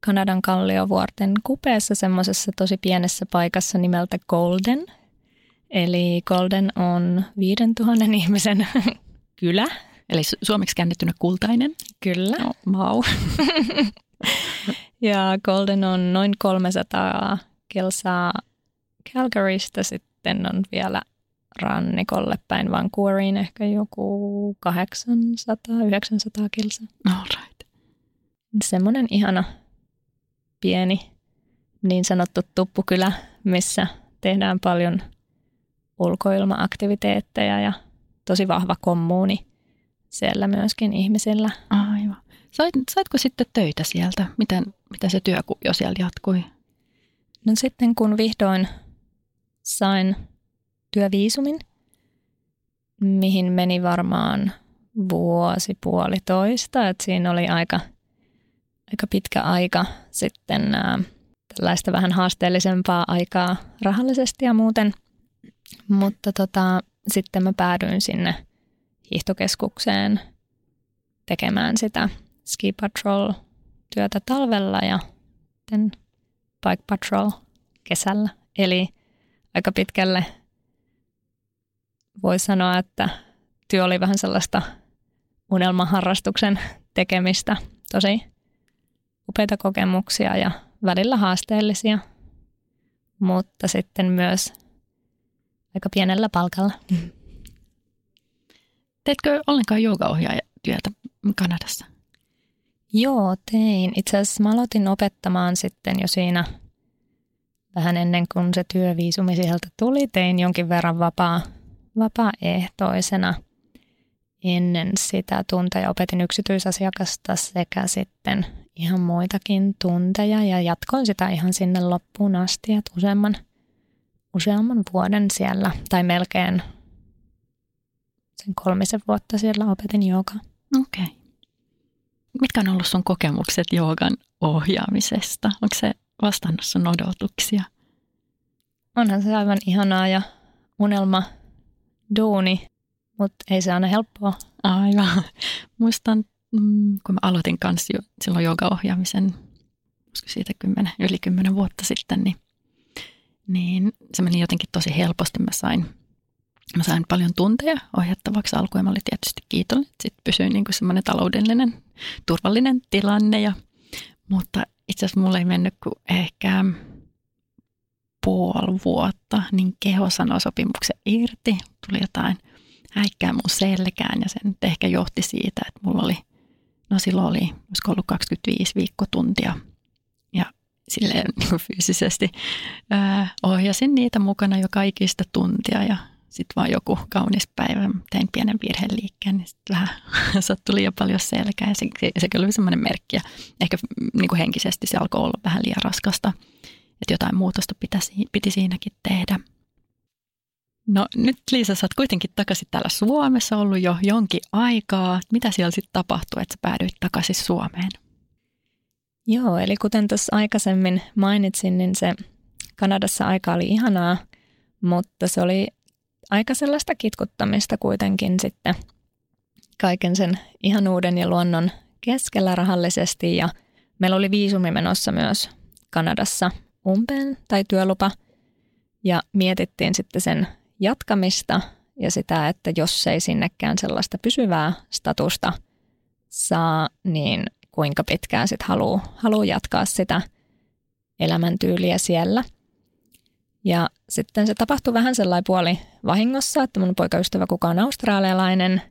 Kanadan kalliovuorten kupeessa semmoisessa tosi pienessä paikassa nimeltä Golden. Eli Golden on 5,000 ihmisen kylä. Eli suomeksi käännettynä kultainen. Kyllä. No, mau. Ja Golden on noin 300 kilsaa Calgarysta, sitten on vielä rannikolle päin Vancouveriin ehkä joku 800-900 kilsaa. All right. Semmoinen ihana pieni niin sanottu tuppukylä, missä tehdään paljon ulkoilmaaktiviteetteja ja tosi vahva kommuuni siellä myöskin ihmisillä. Aivan. Saitko sitten töitä sieltä? Miten se työ jo siellä jatkui? No sitten kun vihdoin sain työviisumin, mihin meni varmaan vuosi puolitoista, että siinä oli aika pitkä aika sitten tällaista vähän haasteellisempaa aikaa rahallisesti ja muuten. Mutta sitten mä päädyin sinne hiihtokeskukseen tekemään sitä ski patrol-työtä talvella ja sitten bike patrol kesällä. Eli aika pitkälle voi sanoa, että työ oli vähän sellaista unelmaharrastuksen tekemistä. Tosi upeita kokemuksia ja välillä haasteellisia, mutta sitten myös aika pienellä palkalla. Teetkö ollenkaan joogaohjaajatyötä Kanadassa? Joo, tein. Itse asiassa mä aloitin opettamaan sitten jo siinä vähän ennen kuin se työviisumi sieltä tuli. Tein jonkin verran vapaaehtoisena ennen sitä tunteja. Opetin yksityisasiakasta sekä sitten ihan muitakin tunteja ja jatkoin sitä ihan sinne loppuun asti, että useamman vuoden siellä, tai melkein sen 3 vuotta siellä opetin joogaa. Okei. Okay. Mitkä on ollut sun kokemukset joogan ohjaamisesta? Onko se vastannut sun odotuksia? Onhan se aivan ihanaa ja unelma duuni, mutta ei se aina helppoa. Aivan. Muistan, kun mä aloitin kanssa silloin joogaohjaamisen, siitä yli 10 vuotta sitten, niin se meni jotenkin tosi helposti. Mä sain paljon tunteja ohjattavaksi alkuun. Mä olin tietysti kiitollinen. Sitten pysyi niin kuin semmoinen taloudellinen, turvallinen tilanne. Mutta itse asiassa mulla ei mennyt kuin ehkä 5,5 vuotta. Niin keho sanoi sopimuksen irti. Tuli jotain häikkää mun selkään. Ja se nyt ehkä johti siitä, että mulla oli, olisiko ollut 25 viikkotuntia. Ja silleen niin fyysisesti ohjasin niitä mukana jo kaikista tuntia ja sitten vaan joku kaunis päivä tein pienen virheliikkeen, niin sitten vähän sattui liian paljon selkää ja se kyllä oli semmoinen merkki ja ehkä niin kuin henkisesti se alkoi olla vähän liian raskasta, että jotain muutosta piti siinäkin tehdä. No nyt Liisa, sä oot kuitenkin takaisin täällä Suomessa ollut jo jonkin aikaa. Mitä siellä sitten tapahtui, että sä päädyit takaisin Suomeen? Joo, eli kuten tuossa aikaisemmin mainitsin, niin se Kanadassa aika oli ihanaa, mutta se oli aika sellaista kitkuttamista kuitenkin sitten kaiken sen ihanuuden ja luonnon keskellä rahallisesti. Ja meillä oli viisumi menossa myös Kanadassa umpeen tai työlupa ja mietittiin sitten sen jatkamista ja sitä, että jos ei sinnekään sellaista pysyvää statusta saa, niin kuinka pitkään sitten haluaa jatkaa sitä. elämäntyyliä siellä. Ja sitten se tapahtui vähän sellainen puoli vahingossa, että mun poikaystävä, kuka on australialainen,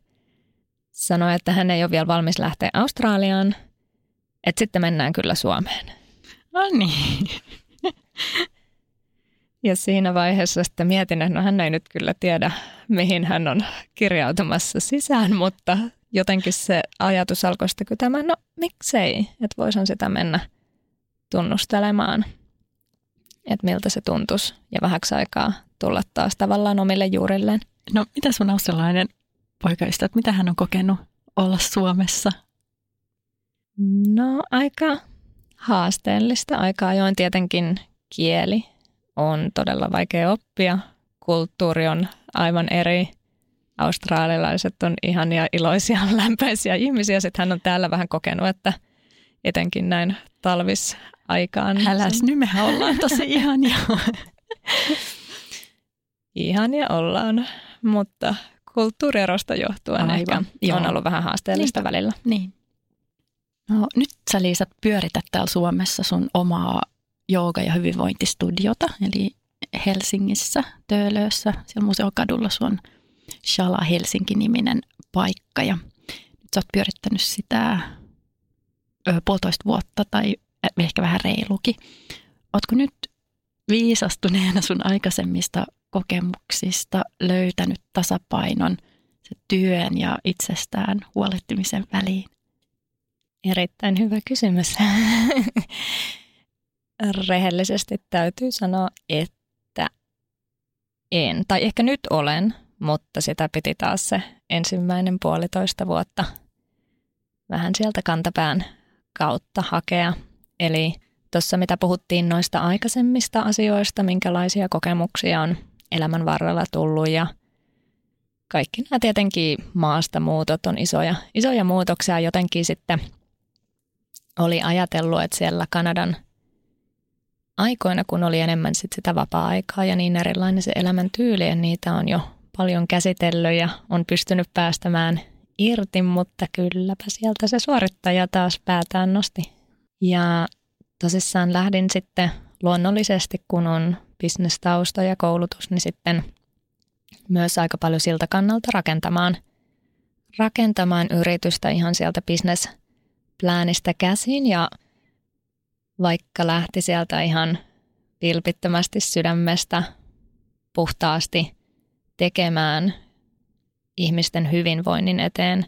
sanoi, että hän ei ole vielä valmis lähteä Australiaan, että sitten mennään kyllä Suomeen. No niin. Ja siinä vaiheessa sitten mietin, että no hän ei nyt kyllä tiedä, mihin hän on kirjautumassa sisään, mutta jotenkin se ajatus alkoi sitten kytämään, no miksei, että voisin sitä mennä tunnustelemaan, että miltä se tuntuisi ja vähäksi aikaa tulla taas tavallaan omille juurilleen. No mitä sun australainen poikaista, että mitä hän on kokenut olla Suomessa? No aika haasteellista. Aika ajoin tietenkin kieli on todella vaikea oppia. Kulttuuri on aivan eri. Australialaiset on ihania, iloisia, lämpöisiä ihmisiä. Sitten hän on täällä vähän kokenut, että etenkin näin talvisaikaan. Äläs, nyt mehän ollaan tosi ihania. Ihania ollaan, mutta kulttuurierosta johtuen aivan, ehkä joo. On ollut vähän haasteellista niinpä, välillä. Niin. No, nyt sä Liisa pyörität täällä Suomessa sun omaa jooga- ja hyvinvointistudiota, eli Helsingissä, Töölössä. Siellä Museokadulla sun Shala Helsinki-niminen paikka ja nyt sä oot pyörittänyt sitä 1,5 vuotta tai ehkä vähän reilukin. Ootko nyt viisastuneena sun aikaisemmista kokemuksista löytänyt tasapainon se työn ja itsestään huolehtimisen väliin? Erittäin hyvä kysymys. Rehellisesti täytyy sanoa, että en. Tai ehkä nyt olen, mutta sitä piti taas se ensimmäinen 1,5 vuotta vähän sieltä kantapään kautta hakea. Eli tuossa mitä puhuttiin noista aikaisemmista asioista, minkälaisia kokemuksia on elämän varrella tullut ja kaikki nämä tietenkin maastamuutot on isoja muutoksia. Jotenkin sitten oli ajatellut, että siellä Kanadan aikoina, kun oli enemmän sit sitä vapaa-aikaa ja niin erilainen se elämäntyyli, ja niitä on jo paljon käsitellyt ja on pystynyt päästämään irti, mutta kylläpä sieltä se suorittaja taas päätään nosti. Ja tosissaan lähdin sitten luonnollisesti, kun on bisnestausta ja koulutus, niin sitten myös aika paljon siltä kannalta rakentamaan yritystä ihan sieltä bisnesplänistä käsin. Ja vaikka lähti sieltä ihan vilpittömästi sydämestä puhtaasti tekemään ihmisten hyvinvoinnin eteen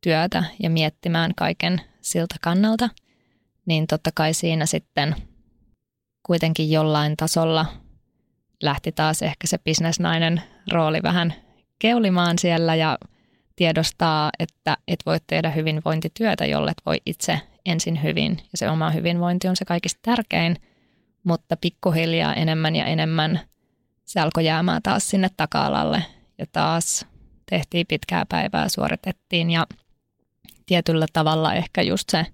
työtä ja miettimään kaiken siltä kannalta, niin totta kai siinä sitten kuitenkin jollain tasolla lähti taas ehkä se bisnesnainen rooli vähän keulimaan siellä ja tiedostaa, että et voi tehdä hyvinvointityötä, jollet voi itse ensin hyvin. Ja se oma hyvinvointi on se kaikista tärkein, mutta pikkuhiljaa enemmän ja enemmän se alkoi jäämään taas sinne taka-alalle. Ja taas tehtiin pitkää päivää, suoritettiin ja tietyllä tavalla ehkä just se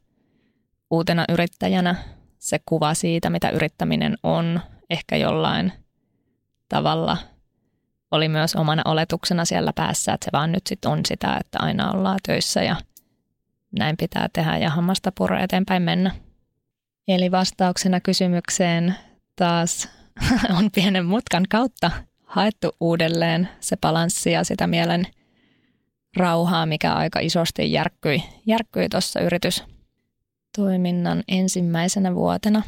uutena yrittäjänä se kuva siitä, mitä yrittäminen on ehkä jollain tavalla oli myös omana oletuksena siellä päässä, että se vaan nyt sitten on sitä, että aina ollaan töissä ja näin pitää tehdä ja hammasta purra eteenpäin mennä. Eli vastauksena kysymykseen taas on pienen mutkan kautta haettu uudelleen se balanssi ja sitä mielen rauhaa, mikä aika isosti järkkyi tuossa yritystoiminnan ensimmäisenä vuotena.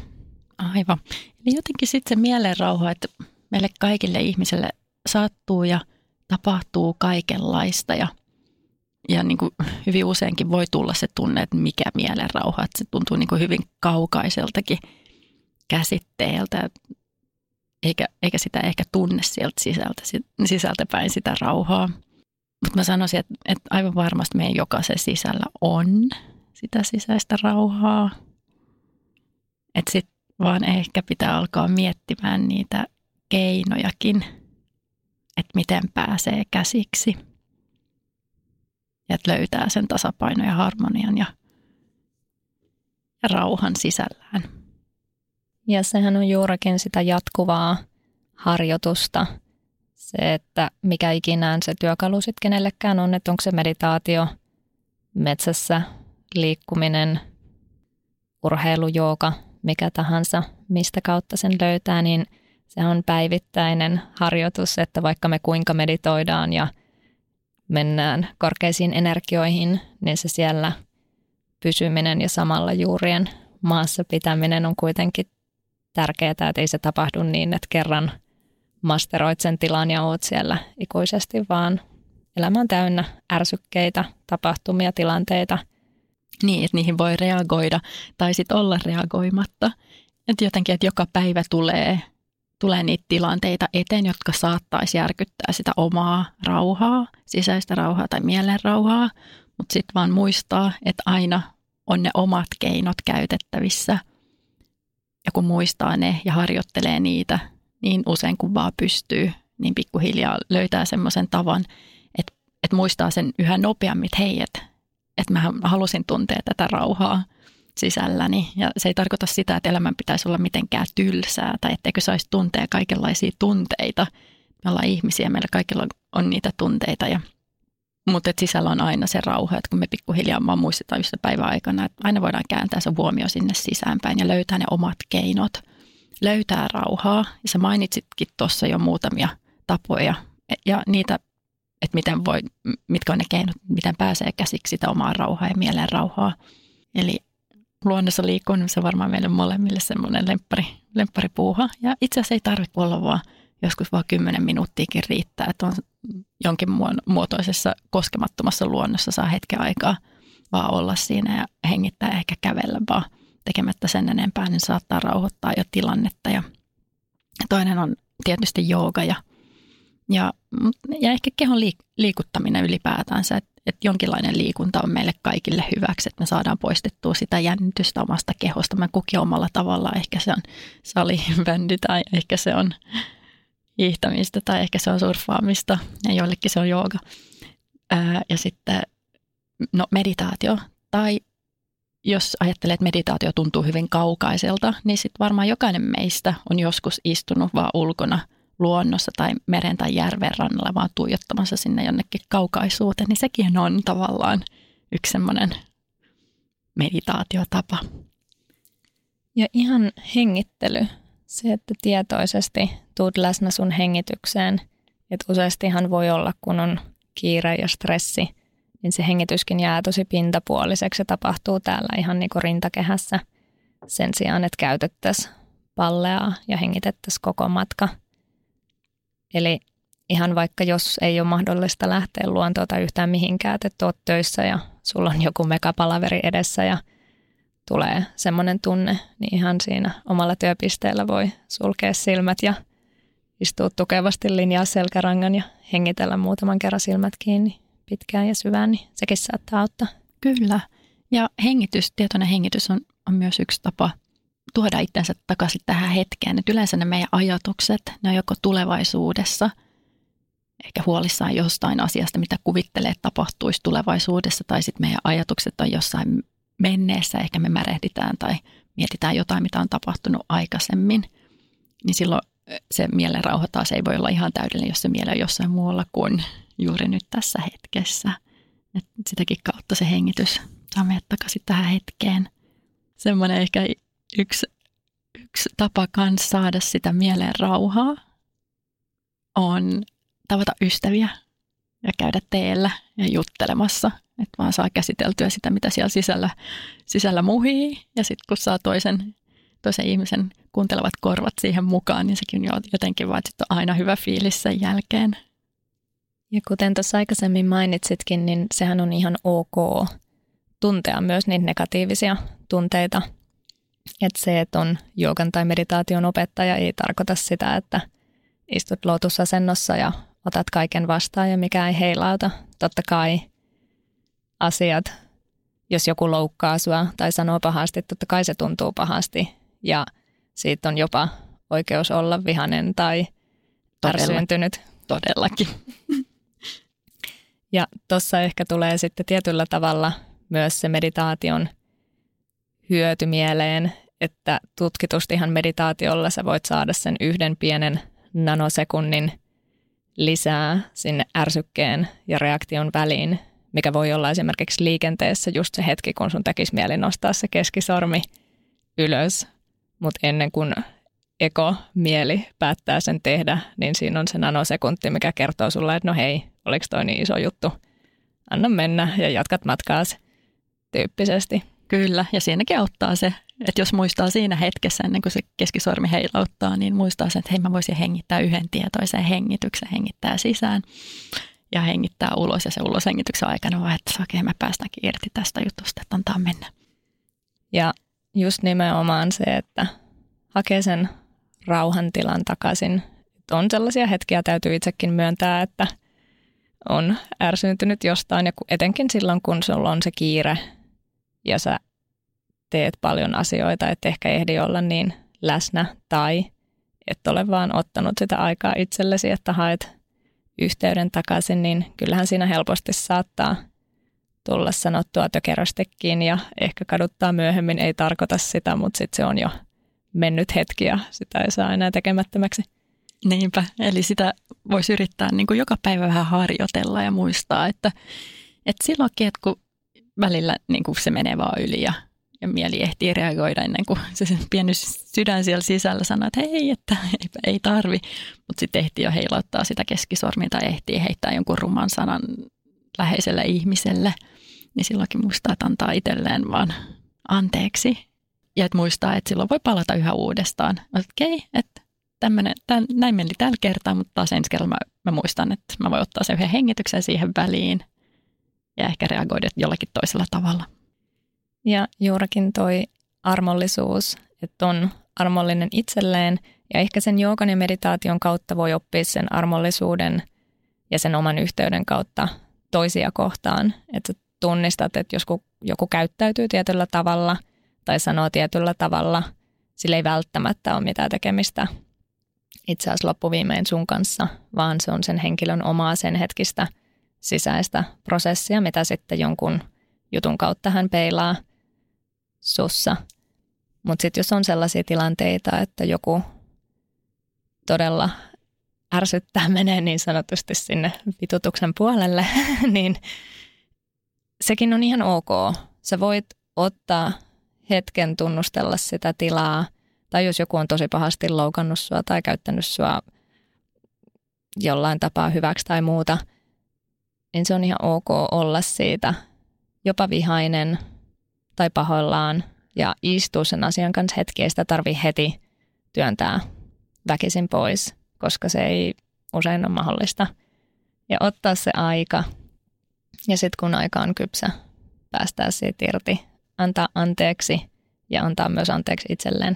Aivan. Eli jotenkin sitten se mielen rauha, että meille kaikille ihmisille sattuu ja tapahtuu kaikenlaista ja niin kuin hyvin useinkin voi tulla se tunne, että mikä mielenrauha, että se tuntuu niin kuin hyvin kaukaiseltakin käsitteeltä, eikä sitä ehkä tunne sieltä sisältäpäin sitä rauhaa. Mutta mä sanoisin, että aivan varmasti meidän jokaisen sisällä on sitä sisäistä rauhaa, että sitten vaan ehkä pitää alkaa miettimään niitä keinojakin, että miten pääsee käsiksi. Ja että löytää sen tasapainon ja harmonian ja rauhan sisällään. Ja sehän on juurikin sitä jatkuvaa harjoitusta. Se, että mikä ikinään se työkalu sitten kenellekään on, että onko se meditaatio, metsässä liikkuminen, urheilujooga, mikä tahansa, mistä kautta sen löytää, niin se on päivittäinen harjoitus, että vaikka me kuinka meditoidaan ja mennään korkeisiin energioihin, niin se siellä pysyminen ja samalla juurien maassa pitäminen on kuitenkin tärkeää, että ei se tapahdu niin, että kerran masteroit sen tilan ja oot siellä ikuisesti, vaan elämä on täynnä ärsykkeitä, tapahtumia, tilanteita. Niin, että niihin voi reagoida tai sitten olla reagoimatta. Että jotenkin, että joka päivä tulee niitä tilanteita eteen, jotka saattaisi järkyttää sitä omaa rauhaa, sisäistä rauhaa tai mielen rauhaa, mutta sitten vaan muistaa, että aina on ne omat keinot käytettävissä. Ja kun muistaa ne ja harjoittelee niitä niin usein kuin vaan pystyy, niin pikkuhiljaa löytää semmoisen tavan, että muistaa sen yhä nopeammin, että hei, että mä halusin tuntea tätä rauhaa sisälläni. Ja se ei tarkoita sitä, että elämän pitäisi olla mitenkään tylsää tai etteikö saisi tuntea kaikenlaisia tunteita. Me ollaan ihmisiä, meillä kaikilla on niitä tunteita. Mutta sisällä on aina se rauha, että kun me pikkuhiljaa vaan muistetaan just päivän aikana, että aina voidaan kääntää se huomio sinne sisäänpäin ja löytää ne omat keinot. Löytää rauhaa. Ja sä mainitsitkin tuossa jo muutamia tapoja ja niitä, että mitkä on ne keinot, miten pääsee käsiksi sitä omaa rauhaa ja mielen rauhaa. Eli luonnossa liikkuminen, se on varmaan meille molemmille semmoinen lempparipuuha. Ja itse asiassa ei tarvitse olla vaan, joskus vaan 10 minuuttiakin riittää, että on jonkin muotoisessa koskemattomassa luonnossa saa hetken aikaa vaan olla siinä ja hengittää ja ehkä kävellä vaan tekemättä sen enempää, niin saattaa rauhoittaa jo tilannetta. Ja toinen on tietysti jooga ja ehkä kehon liikuttaminen ylipäätänsä, että jonkinlainen liikunta on meille kaikille hyväksi, että me saadaan poistettua sitä jännitystä omasta kehosta. Me kukin omalla tavallaan, ehkä se on salibändi tai ehkä se on hiihtämistä tai ehkä se on surffaamista ja joillekin se on jooga. Ja sitten meditaatio. Tai jos ajattelee, että meditaatio tuntuu hyvin kaukaiselta, niin sitten varmaan jokainen meistä on joskus istunut vaan ulkona luonnossa tai meren tai järven rannalla vaan tuijottamassa sinne jonnekin kaukaisuuteen, niin sekin on tavallaan yksi semmoinen meditaatiotapa. Ja ihan hengittely. Se, että tietoisesti tuut läsnä sun hengitykseen, että useastihan voi olla, kun on kiire ja stressi, niin se hengityskin jää tosi pintapuoliseksi. Se tapahtuu täällä ihan niin kuin rintakehässä sen sijaan, että käytettäisiin palleaa ja hengitettäisiin koko matka. Eli ihan vaikka jos ei ole mahdollista lähteä luontoon tai yhtään mihinkään, että oot töissä ja sulla on joku megapalaveri edessä ja tulee semmoinen tunne, niin ihan siinä omalla työpisteellä voi sulkea silmät ja istua tukevasti linjaa selkärangan ja hengitellä muutaman kerran silmät kiinni pitkään ja syvään, niin sekin saattaa auttaa. Kyllä. Ja tietoinen hengitys on myös yksi tapa tuoda itsensä takaisin tähän hetkeen. Et yleensä ne meidän ajatukset, ne on joko tulevaisuudessa, ehkä huolissaan jostain asiasta, mitä kuvittelee, että tapahtuisi tulevaisuudessa, tai sitten meidän ajatukset on jossain menneessä, ehkä me märehditään tai mietitään jotain, mitä on tapahtunut aikaisemmin, niin silloin se mielen rauha taas ei voi olla ihan täydellinen, jos se mieli on jossain muualla kuin juuri nyt tässä hetkessä. Et sitäkin kautta se hengitys saa meidät takaisin tähän hetkeen. Semmoinen ehkä yksi tapa myös saada sitä mielen rauhaa on tavata ystäviä ja käydä teellä ja juttelemassa. Että vaan saa käsiteltyä sitä, mitä siellä sisällä muhii. Ja sitten kun saa toisen ihmisen kuuntelevat korvat siihen mukaan, niin sekin jotenkin vaan, että on aina hyvä fiilis sen jälkeen. Ja kuten tuossa aikaisemmin mainitsitkin, niin sehän on ihan ok tuntea myös niitä negatiivisia tunteita. Että se, että on joogan tai meditaation opettaja, ei tarkoita sitä, että istut lotusasennossa ja otat kaiken vastaan ja mikä ei heilauta. Totta kai asiat, jos joku loukkaa sua tai sanoo pahasti, totta kai se tuntuu pahasti ja siitä on jopa oikeus olla vihainen tai ärsyyntynyt. Todellakin. Ja tuossa ehkä tulee sitten tietyllä tavalla myös se meditaation hyöty mieleen, että tutkitusti ihan meditaatiolla sä voit saada sen yhden pienen nanosekunnin lisää sinne ärsykkeen ja reaktion väliin, mikä voi olla esimerkiksi liikenteessä just se hetki, kun sun tekisi mieli nostaa se keskisormi ylös Mutta ennen kuin ekomieli päättää sen tehdä, niin siinä on se nanosekuntti, mikä kertoo sulle, että no hei, oliko toi niin iso juttu? Anna mennä ja jatkat matkaasi tyyppisesti. Kyllä, ja siinäkin auttaa se, että jos muistaa siinä hetkessä, ennen kuin se keskisormi heilauttaa, niin muistaa sen, että hei, mä voisin hengittää yhden tietoisen hengityksen, hengittää sisään ja hengittää ulos. Ja se uloshengityksen aikana on, että okei, mä päästäänkin irti tästä jutusta, että antaa mennä. Ja just nimenomaan se, että hakee sen rauhantilan takaisin. On sellaisia hetkiä, täytyy itsekin myöntää, että on ärsyntynyt jostain, ja etenkin silloin, kun sulla on se kiire ja sä teet paljon asioita, et ehkä ehdi olla niin läsnä tai et ole vaan ottanut sitä aikaa itsellesi, että haet yhteyden takaisin, niin kyllähän siinä helposti saattaa tulla sanottua tökeröstikin ja ehkä kaduttaa myöhemmin, ei tarkoita sitä, mutta sitten se on jo mennyt hetki ja sitä ei saa enää tekemättömäksi. Niinpä, eli sitä voisi yrittää niin kuin joka päivä vähän harjoitella ja muistaa, että silloinkin, että kun välillä niin kuin se menee vaan yli ja mieli ehtii reagoida ennen kuin se pieni sydän siellä sisällä sanoo, että hei, että ei tarvi, mutta sitten ehtii jo heilauttaa sitä keskisormia tai ehtii heittää jonkun ruman sanan läheiselle ihmiselle, niin silloinkin muistaa, että antaa itselleen vaan anteeksi ja että muistaa, että silloin voi palata yhä uudestaan. Okei, että näin meni tällä kertaa, mutta taas ensi kerralla mä muistan, että mä voin ottaa sen yhden hengityksen siihen väliin ja ehkä reagoida jollakin toisella tavalla. Ja juurikin toi armollisuus, että on armollinen itselleen ja ehkä sen joogan ja meditaation kautta voi oppia sen armollisuuden ja sen oman yhteyden kautta toisia kohtaan. Että tunnistat, että jos joku käyttäytyy tietyllä tavalla tai sanoo tietyllä tavalla, sillä ei välttämättä ole mitään tekemistä itse asiassa loppuviimein sun kanssa, vaan se on sen henkilön omaa sen hetkistä sisäistä prosessia, mitä sitten jonkun jutun kautta hän peilaa sussa. Mutta sitten jos on sellaisia tilanteita, että joku todella ärsyttää, menee niin sanotusti sinne vitutuksen puolelle, niin sekin on ihan ok. Sä voit ottaa hetken tunnustella sitä tilaa, tai jos joku on tosi pahasti loukannut sua tai käyttänyt sua jollain tapaa hyväksi tai muuta, niin se on ihan ok olla siitä jopa vihainen tai pahoillaan ja istua sen asian kanssa hetki, ei sitä tarvitse heti työntää väkisin pois, koska se ei usein ole mahdollista. Ja ottaa se aika, ja sitten kun aika on kypsä, päästää siitä irti, antaa anteeksi ja antaa myös anteeksi itselleen.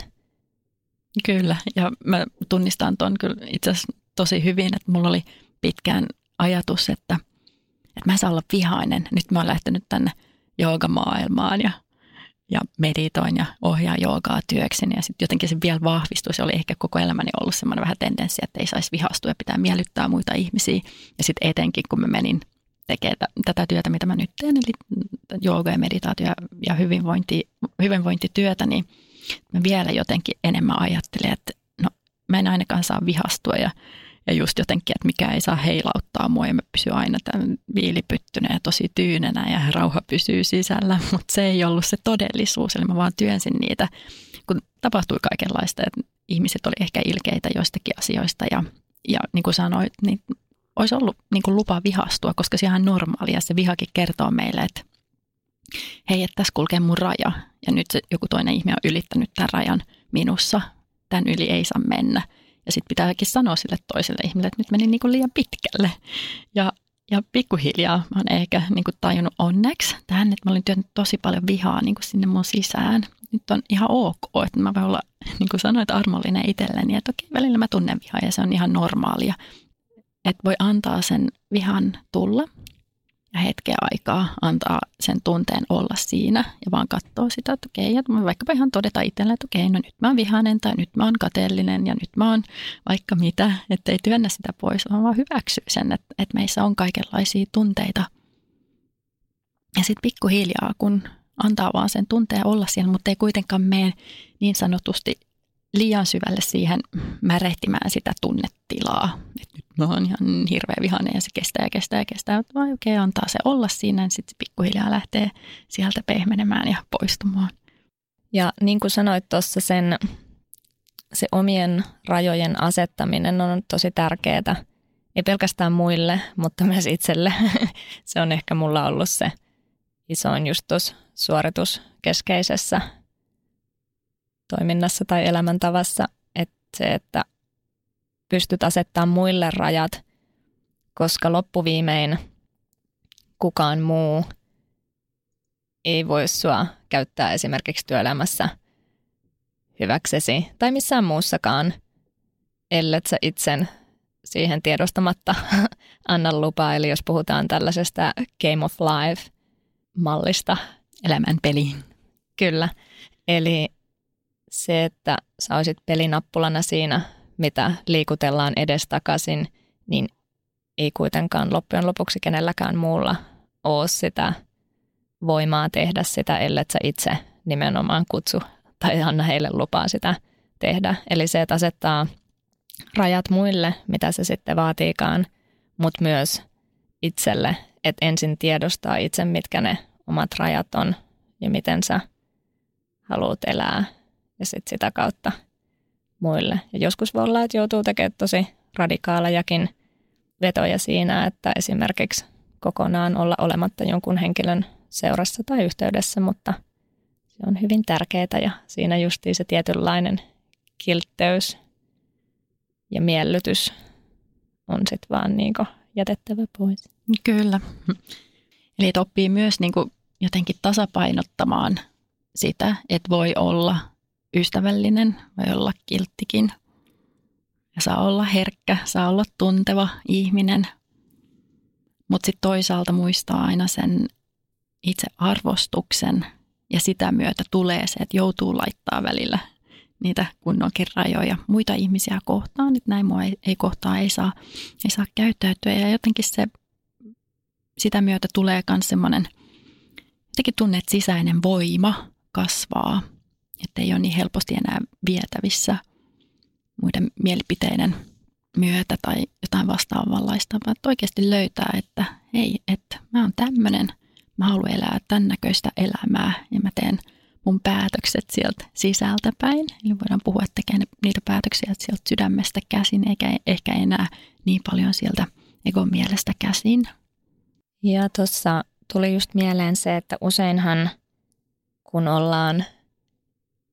Kyllä, ja mä tunnistan ton kyllä itse asiassa tosi hyvin, että mulla oli pitkään ajatus, että mä en saa olla vihainen. Nyt mä oon lähtenyt tänne joogamaailmaan ja meditoin ja ohjaan joogaa työkseni. Ja sitten jotenkin se vielä vahvistui. Se oli ehkä koko elämäni ollut semmoinen vähän tendenssi, että ei saisi vihastua ja pitää miellyttää muita ihmisiä. Ja sitten etenkin, kun mä menin tekemään tätä työtä, mitä mä nyt teen, eli jooga ja meditaatio ja hyvinvointityötä, niin mä vielä jotenkin enemmän ajattelin, että no mä en ainakaan saa vihastua ja just jotenkin, että mikä ei saa heilauttaa mua ja mä pysyn aina tämän viilipyttynä ja tosi tyynenä ja rauha pysyy sisällä, mutta se ei ollut se todellisuus, eli mä vaan työnsin niitä, kun tapahtui kaikenlaista, että ihmiset oli ehkä ilkeitä joistakin asioista ja niin kuin sanoit, niin olisi ollut niin kuin lupa vihastua, koska se on ihan normaalia, se vihakin kertoo meille, että hei, että tässä kulkee mun raja ja nyt joku toinen ihminen on ylittänyt tämän rajan minussa, tämän yli ei saa mennä. Ja sitten pitääkin sanoa sille toiselle ihmiselle, että nyt meni niin kuin liian pitkälle. Ja pikkuhiljaa mä oon ehkä niin kuin tajunnut onneksi tähän, että mä olin työnyt tosi paljon vihaa niin kuin sinne mun sisään. Nyt on ihan ok, että mä voin olla, niin kuin sanoit, armollinen itselleni, että okei, välillä mä tunnen vihaa ja se on ihan normaalia. Että voi antaa sen vihan tulla ja hetken aikaa antaa sen tunteen olla siinä ja vaan katsoa sitä, että okei, että vaikkapa ihan todeta itsellä, että okei, no nyt mä oon vihainen tai nyt mä oon kateellinen ja nyt mä oon vaikka mitä, että ei työnnä sitä pois, vaan hyväksyy sen, että meissä on kaikenlaisia tunteita. Ja sitten pikkuhiljaa, kun antaa vaan sen tunteen olla siellä, mutta ei kuitenkaan mene niin sanotusti liian syvälle siihen märehtimään sitä tunnetilaa. Että nyt mä oon ihan hirveän vihainen ja se kestää. Vai okei, antaa se olla siinä, niin sitten pikkuhiljaa lähtee sieltä pehmenemään ja poistumaan. Ja niin kuin sanoit tuossa sen se omien rajojen asettaminen on tosi tärkeää. Ei pelkästään muille, mutta myös itselle. Se on ehkä mulla ollut se isoin just tuossa suorituskeskeisessä toiminnassa tai elämäntavassa, että se, että pystyt asettamaan muille rajat, koska loppuviimein kukaan muu ei voi sua käyttää esimerkiksi työelämässä hyväksesi tai missään muussakaan, ellet sä itsen siihen tiedostamatta anna lupaa. Eli jos puhutaan tällaisesta Game of Life-mallista. Elämänpeliin. Kyllä. Eli se, että sä olisit pelinappulana siinä, mitä liikutellaan edestakaisin, niin ei kuitenkaan loppujen lopuksi kenelläkään muulla ole sitä voimaa tehdä sitä, ellet sä itse nimenomaan kutsu tai anna heille lupaa sitä tehdä. Eli se, että asettaa rajat muille, mitä se sitten vaatiikaan, mutta myös itselle, että ensin tiedostaa itse, mitkä ne omat rajat on ja miten sä haluat elää ja sitten sitä kautta muille. Ja joskus voi olla, että joutuu tekemään tosi radikaalejakin vetoja siinä, että esimerkiksi kokonaan olla olematta jonkun henkilön seurassa tai yhteydessä, mutta se on hyvin tärkeää ja siinä justiin se tietynlainen kiltteys ja miellytys on sitten vaan niin kuin jätettävä pois. Kyllä. Eli että oppii myös niin kuin jotenkin tasapainottamaan sitä, että voi olla ystävällinen, voi olla kilttikin. Ja saa olla herkkä, saa olla tunteva ihminen. Mutta sitten toisaalta muistaa aina sen itse arvostuksen ja sitä myötä tulee se, että joutuu laittaa välillä niitä kunnonkin rajoja muita ihmisiä kohtaan, että näin mua ei kohtaa, ei saa käyttäytyä. Ja jotenkin se, sitä myötä tulee myös semmoinen, jotenkin tunne, että sisäinen voima kasvaa, että ei ole niin helposti enää vietävissä muiden mielipiteiden myötä tai jotain vastaavanlaista, vaan oikeasti löytää, että hei, että mä oon tämmöinen, mä haluan elää tämän näköistä elämää ja mä teen mun päätökset sieltä sisältä päin. Eli voidaan puhua, että tekee niitä päätöksiä sieltä sydämestä käsin, eikä ehkä enää niin paljon sieltä egon mielestä käsin. Ja tuossa tuli just mieleen se, että useinhan kun ollaan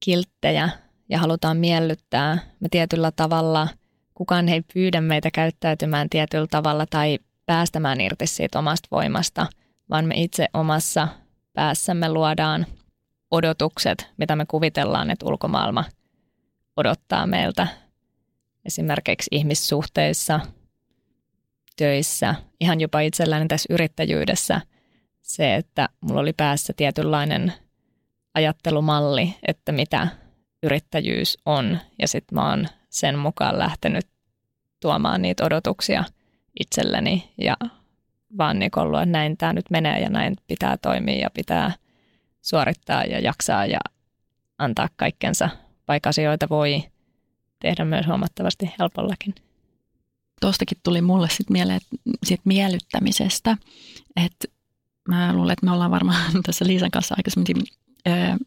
kilttejä ja halutaan miellyttää, me tietyllä tavalla kukaan ei pyydä meitä käyttäytymään tietyllä tavalla tai päästämään irti siitä omasta voimasta, vaan me itse omassa päässämme luodaan odotukset, mitä me kuvitellaan, että ulkomaailma odottaa meiltä esimerkiksi ihmissuhteissa, töissä, ihan jopa itselläni tässä yrittäjyydessä se, että mulla oli päässä tietynlainen ajattelumalli, että mitä yrittäjyys on ja sitten mä oon sen mukaan lähtenyt tuomaan niitä odotuksia itselleni ja vaan niin ollut, että näin tämä nyt menee ja näin pitää toimia ja pitää suorittaa ja jaksaa ja antaa kaikkensa, vaikka asioita voi tehdä myös huomattavasti helpollakin. Tuostakin tuli mulle sitten mieleen siitä miellyttämisestä, että mä luulen, että me ollaan varmaan tässä Liisan kanssa aika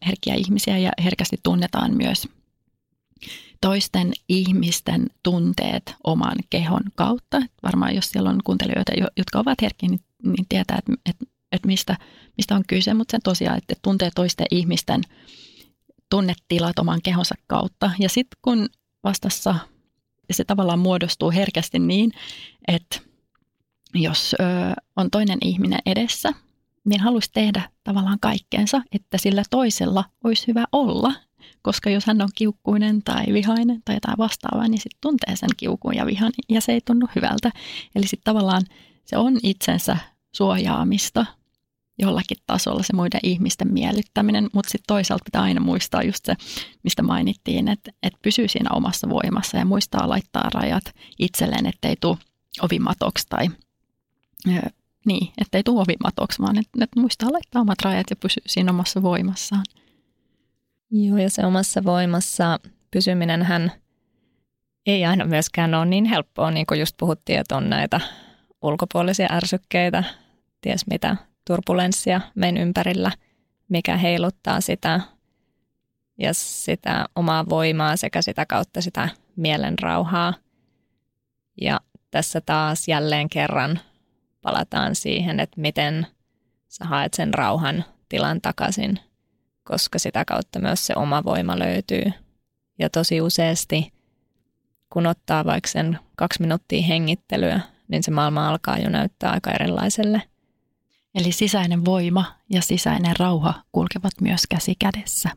herkkiä ihmisiä ja herkästi tunnetaan myös toisten ihmisten tunteet oman kehon kautta. Varmaan jos siellä on kuuntelijoita, jotka ovat herkkiä, niin tietää, että mistä on kyse, mutta sen tosiaan, että tuntee toisten ihmisten tunnetilat oman kehonsa kautta. Ja sitten kun vastassa se tavallaan muodostuu herkästi niin, että jos on toinen ihminen edessä, niin haluaisi tehdä tavallaan kaikkeensa, että sillä toisella olisi hyvä olla, koska jos hän on kiukkuinen tai vihainen tai jotain vastaavaa, niin sitten tuntee sen kiukun ja vihan ja se ei tunnu hyvältä. Eli sitten tavallaan se on itsensä suojaamista jollakin tasolla, se muiden ihmisten miellyttäminen, mutta sitten toisaalta pitää aina muistaa just se, mistä mainittiin, että pysyy siinä omassa voimassa ja muistaa laittaa rajat itselleen, ettei tule ovimatoksi tai niin, ettei tule ovimatoksi, vaan että muistaa laittaa omat rajat ja pysyy siinä omassa voimassaan. Joo, ja se omassa voimassa pysyminenhän ei aina myöskään ole niin helppoa, niin kuin just puhuttiin, että on näitä ulkopuolisia ärsykkeitä, ties mitä turbulenssia meidän ympärillä, mikä heiluttaa sitä ja sitä omaa voimaa sekä sitä kautta sitä mielen rauhaa. Ja tässä taas jälleen kerran palataan siihen, että miten sä haet sen rauhan tilan takaisin, koska sitä kautta myös se oma voima löytyy. Ja tosi useasti, kun ottaa vaikka sen 2 minuuttia hengittelyä, niin se maailma alkaa jo näyttää aika erilaiselle. Eli sisäinen voima ja sisäinen rauha kulkevat myös käsi kädessä.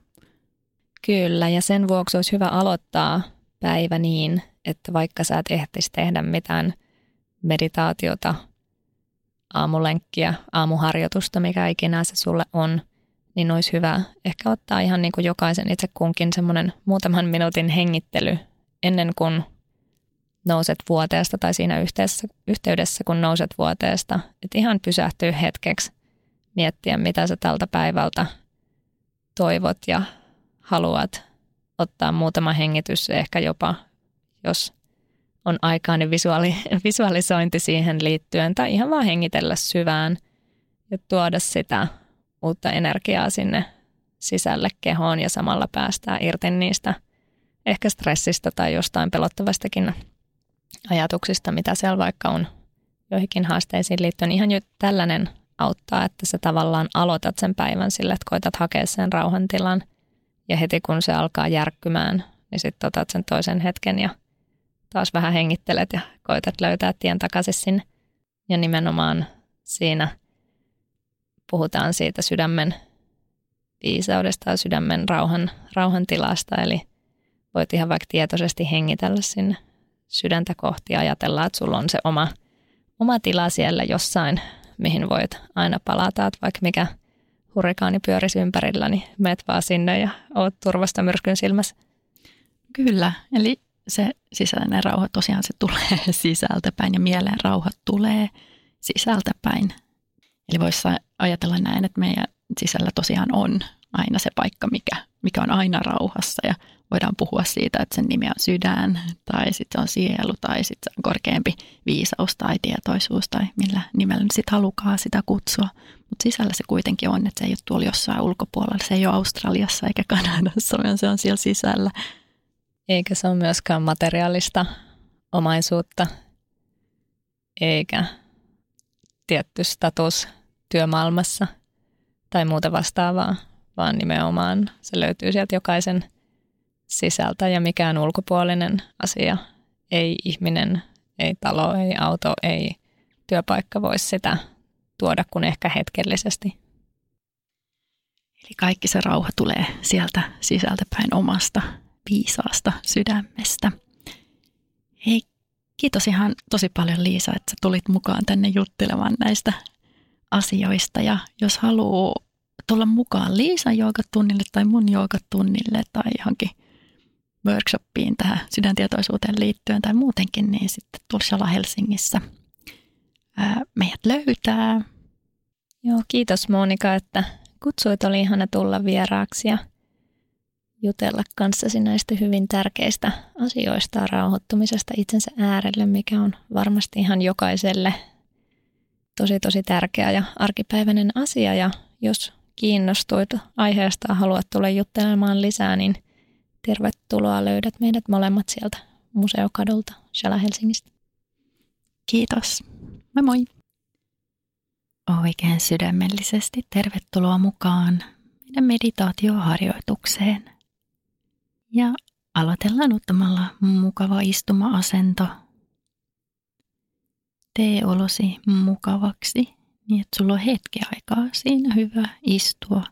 Kyllä, ja sen vuoksi olisi hyvä aloittaa päivä niin, että vaikka sä et ehtisi tehdä mitään meditaatiota, aamulenkkiä, aamuharjoitusta, mikä ikinä se sulle on, niin olisi hyvä ehkä ottaa ihan niin kuin jokaisen itse kunkin semmoinen muutaman minuutin hengittely ennen kuin nouset vuoteesta tai siinä yhteydessä, kun nouset vuoteesta. Että ihan pysähtyy hetkeksi, miettiä mitä sä tältä päivältä toivot ja haluat, ottaa muutama hengitys, ehkä jopa jos on aikaa, niin visualisointi siihen liittyen tai ihan vaan hengitellä syvään ja tuoda sitä uutta energiaa sinne sisälle kehoon ja samalla päästää irti niistä ehkä stressistä tai jostain pelottavastakin ajatuksista, mitä siellä vaikka on joihinkin haasteisiin liittyen. Ihan jo tällainen auttaa, että sä tavallaan aloitat sen päivän sillä, että koetat hakea sen rauhantilan ja heti kun se alkaa järkkymään, niin sitten otat sen toisen hetken ja taas vähän hengittelet ja koetat löytää tien takaisin sinne. Ja nimenomaan siinä puhutaan siitä sydämen viisaudesta ja sydämen rauhantilasta. Eli voit ihan vaikka tietoisesti hengitellä sinne sydäntä kohti ja ajatella, että sulla on se oma tila siellä jossain, mihin voit aina palata. Että vaikka mikä hurrikaani pyörisi ympärillä, niin menet vaan sinne ja oot turvasta myrskyn silmässä. Kyllä, eli se sisäinen rauha tosiaan se tulee sisältä päin ja mielen rauha tulee sisältä päin. Eli voisi ajatella näin, että meidän sisällä tosiaan on aina se paikka, mikä on aina rauhassa ja voidaan puhua siitä, että sen nimi on sydän tai sitten se on sielu tai sitten se on korkeampi viisaus tai tietoisuus tai millä nimellä sitten halukaa sitä kutsua. Mutta sisällä se kuitenkin on, että se ei ole tuolla jossain ulkopuolella, se ei ole Australiassa eikä Kanadassa, vaan se on siellä sisällä. Eikä se ole myöskään materiaalista omaisuutta, eikä tietty status työmaailmassa tai muuta vastaavaa, vaan nimenomaan se löytyy sieltä jokaisen sisältä ja mikään ulkopuolinen asia, ei ihminen, ei talo, ei auto, ei työpaikka voi sitä tuoda kuin ehkä hetkellisesti. Eli kaikki se rauha tulee sieltä sisältä päin omasta viisaasta sydämestä. Hei, kiitos ihan tosi paljon Liisa, että sä tulit mukaan tänne juttelemaan näistä asioista ja jos haluaa tulla mukaan Liisan joogatunnille tai mun joogatunnille tai johonkin workshoppiin tähän sydäntietoisuuteen liittyen tai muutenkin, niin sitten tuolla Shala Helsingissä meidät löytää. Joo, kiitos Monika, että kutsuit, oli ihana tulla vieraaksi ja jutella kanssasi näistä hyvin tärkeistä asioista, rauhoittumisesta itsensä äärelle, mikä on varmasti ihan jokaiselle tosi tosi tärkeä ja arkipäiväinen asia. Ja jos kiinnostuit aiheesta ja haluat tulla juttelemaan lisää, niin tervetuloa, löydät meidät molemmat sieltä Museokadulta Shala Helsingistä. Kiitos. Moi moi. Oikein sydämellisesti tervetuloa mukaan meidän meditaatioharjoitukseen. Ja aloitellaan ottamalla mukava istuma-asento. Tee olosi mukavaksi, niin että sulla on hetki aikaa siinä hyvä istua.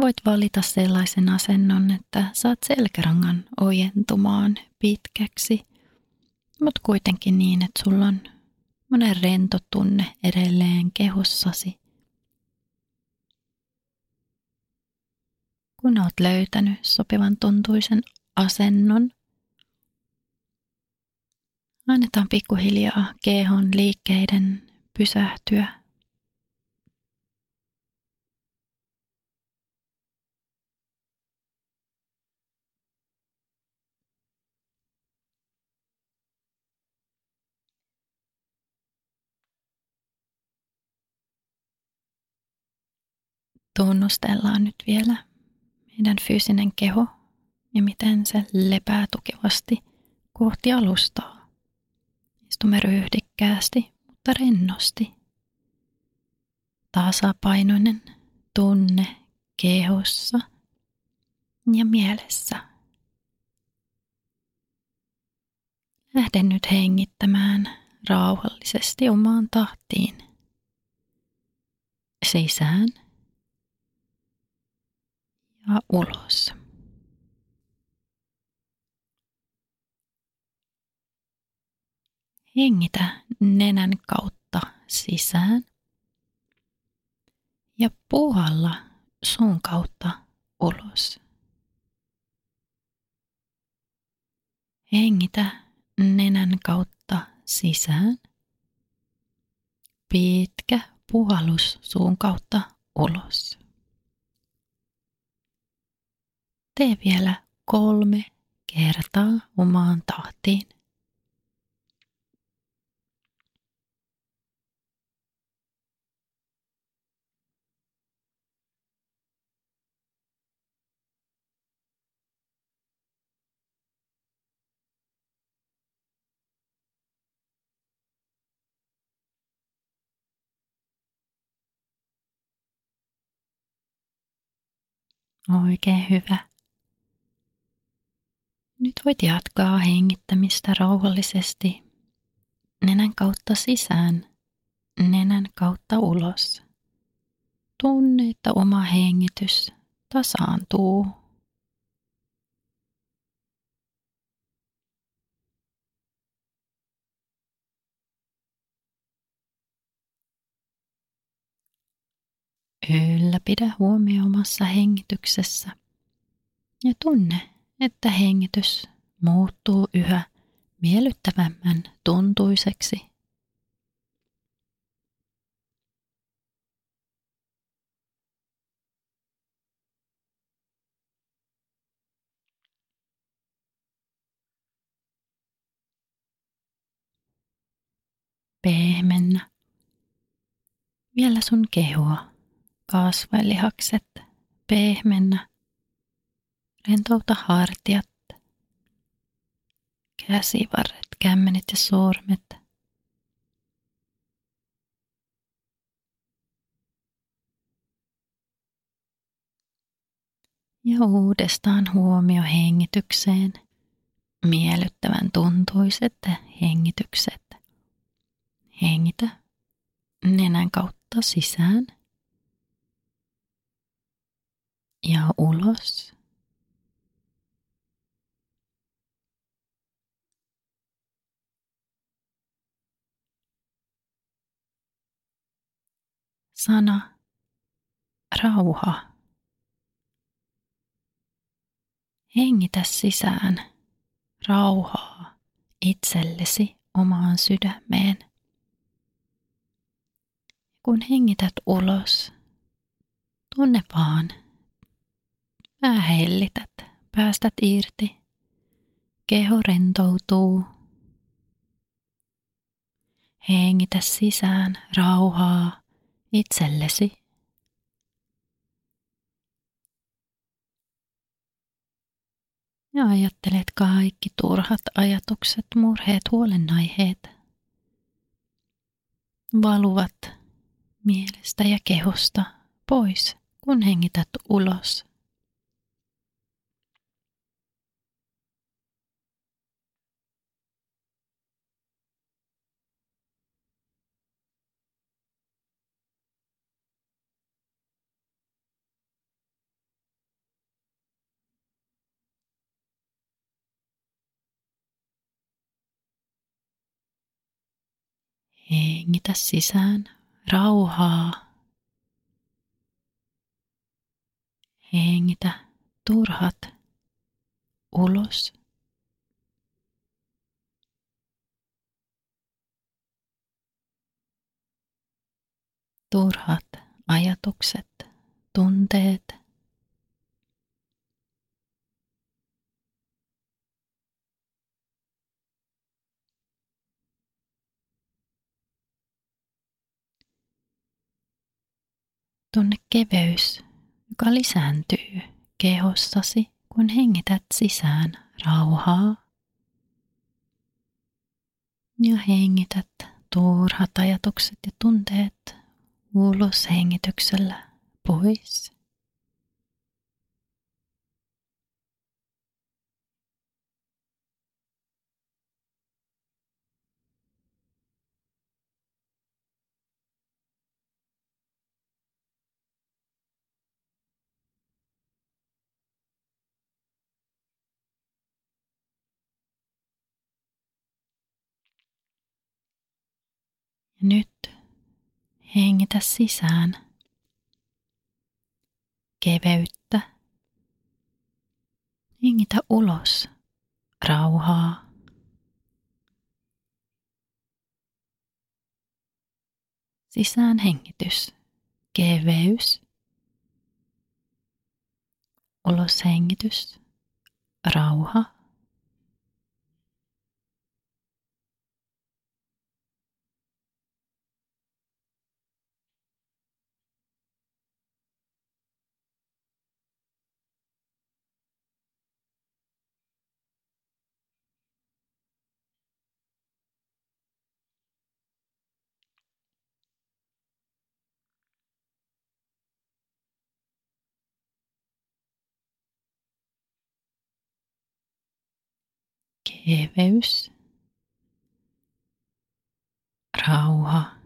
Voit valita sellaisen asennon, että saat selkärangan ojentumaan pitkäksi, mutta kuitenkin niin, että sulla on monen rento tunne edelleen kehossasi. Kun olet löytänyt sopivan tuntuisen asennon, annetaan pikkuhiljaa kehon liikkeiden pysähtyä. Tunnustellaan nyt vielä meidän fyysinen keho ja miten se lepää tukevasti kohti alustaa. Istumme ryhdikkäästi, mutta rennosti. Tasapainoinen tunne kehossa ja mielessä. Lähde nyt hengittämään rauhallisesti omaan tahtiin. Sisään ja ulos. Hengitä nenän kautta sisään ja puuhalla suun kautta ulos. Hengitä nenän kautta sisään. Pitkä puhallus suun kautta ulos. Tee vielä 3 kertaa omaan tahtiin. Oikein hyvä. Nyt voit jatkaa hengittämistä rauhallisesti nenän kautta sisään, nenän kautta ulos. Tunne, että oma hengitys tasaantuu. Ylläpidä huomio omassa hengityksessä ja tunne, että hengitys muuttuu yhä miellyttävämmän tuntuiseksi. Pehmennä vielä sun kehoa. Kasvojen lihakset pehmennä, rentouta hartiat, käsivarret, kämmenet ja sormet. Ja uudestaan huomio hengitykseen, miellyttävän tuntuiset hengitykset. Hengitä nenän kautta sisään. Ja ulos. Sana rauha. Hengitä sisään rauhaa itsellesi omaan sydämeen. Kun hengität ulos, tunne vaan. Hellität, päästät irti, keho rentoutuu. Hengitä sisään rauhaa itsellesi. Ja ajattelet kaikki turhat ajatukset, murheet, huolenaiheet. Valuvat mielestä ja kehosta pois, kun hengität ulos. Hengitä sisään rauhaa. Hengitä turhat ulos. Turhat ajatukset, tunteet. Tunne keveys, joka lisääntyy kehostasi, kun hengität sisään rauhaa ja hengität turhat ajatukset ja tunteet ulos hengityksellä pois. Nyt hengitä sisään keveyttä. Hengitä ulos rauhaa. Sisään hengitys, keveys. Ulos hengitys, rauha. Keveys, rauha.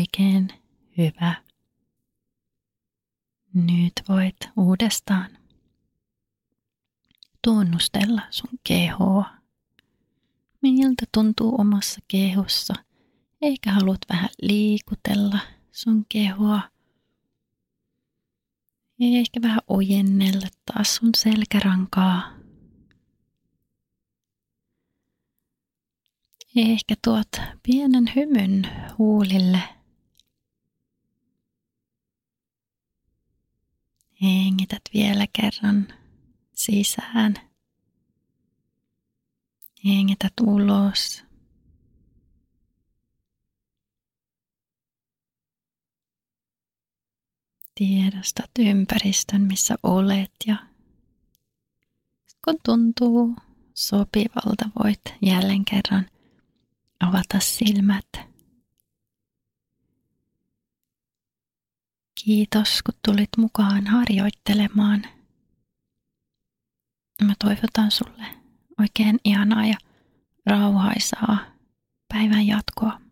Oikein hyvä. Nyt voit uudestaan tunnustella sun kehoa. Miltä tuntuu omassa kehossa, eikä haluat vähän liikutella sun kehoa. Eikä vähän ojennella taas sun selkärankaa. Ehkä tuot pienen hymyn huulille. Hengität vielä kerran sisään. Hengität ulos. Tiedostat ympäristön, missä olet, ja kun tuntuu sopivalta, voit jälleen kerran avata silmät. Kiitos, kun tulit mukaan harjoittelemaan. Mä toivotan sulle oikein ihanaa ja rauhaisaa päivän jatkoa.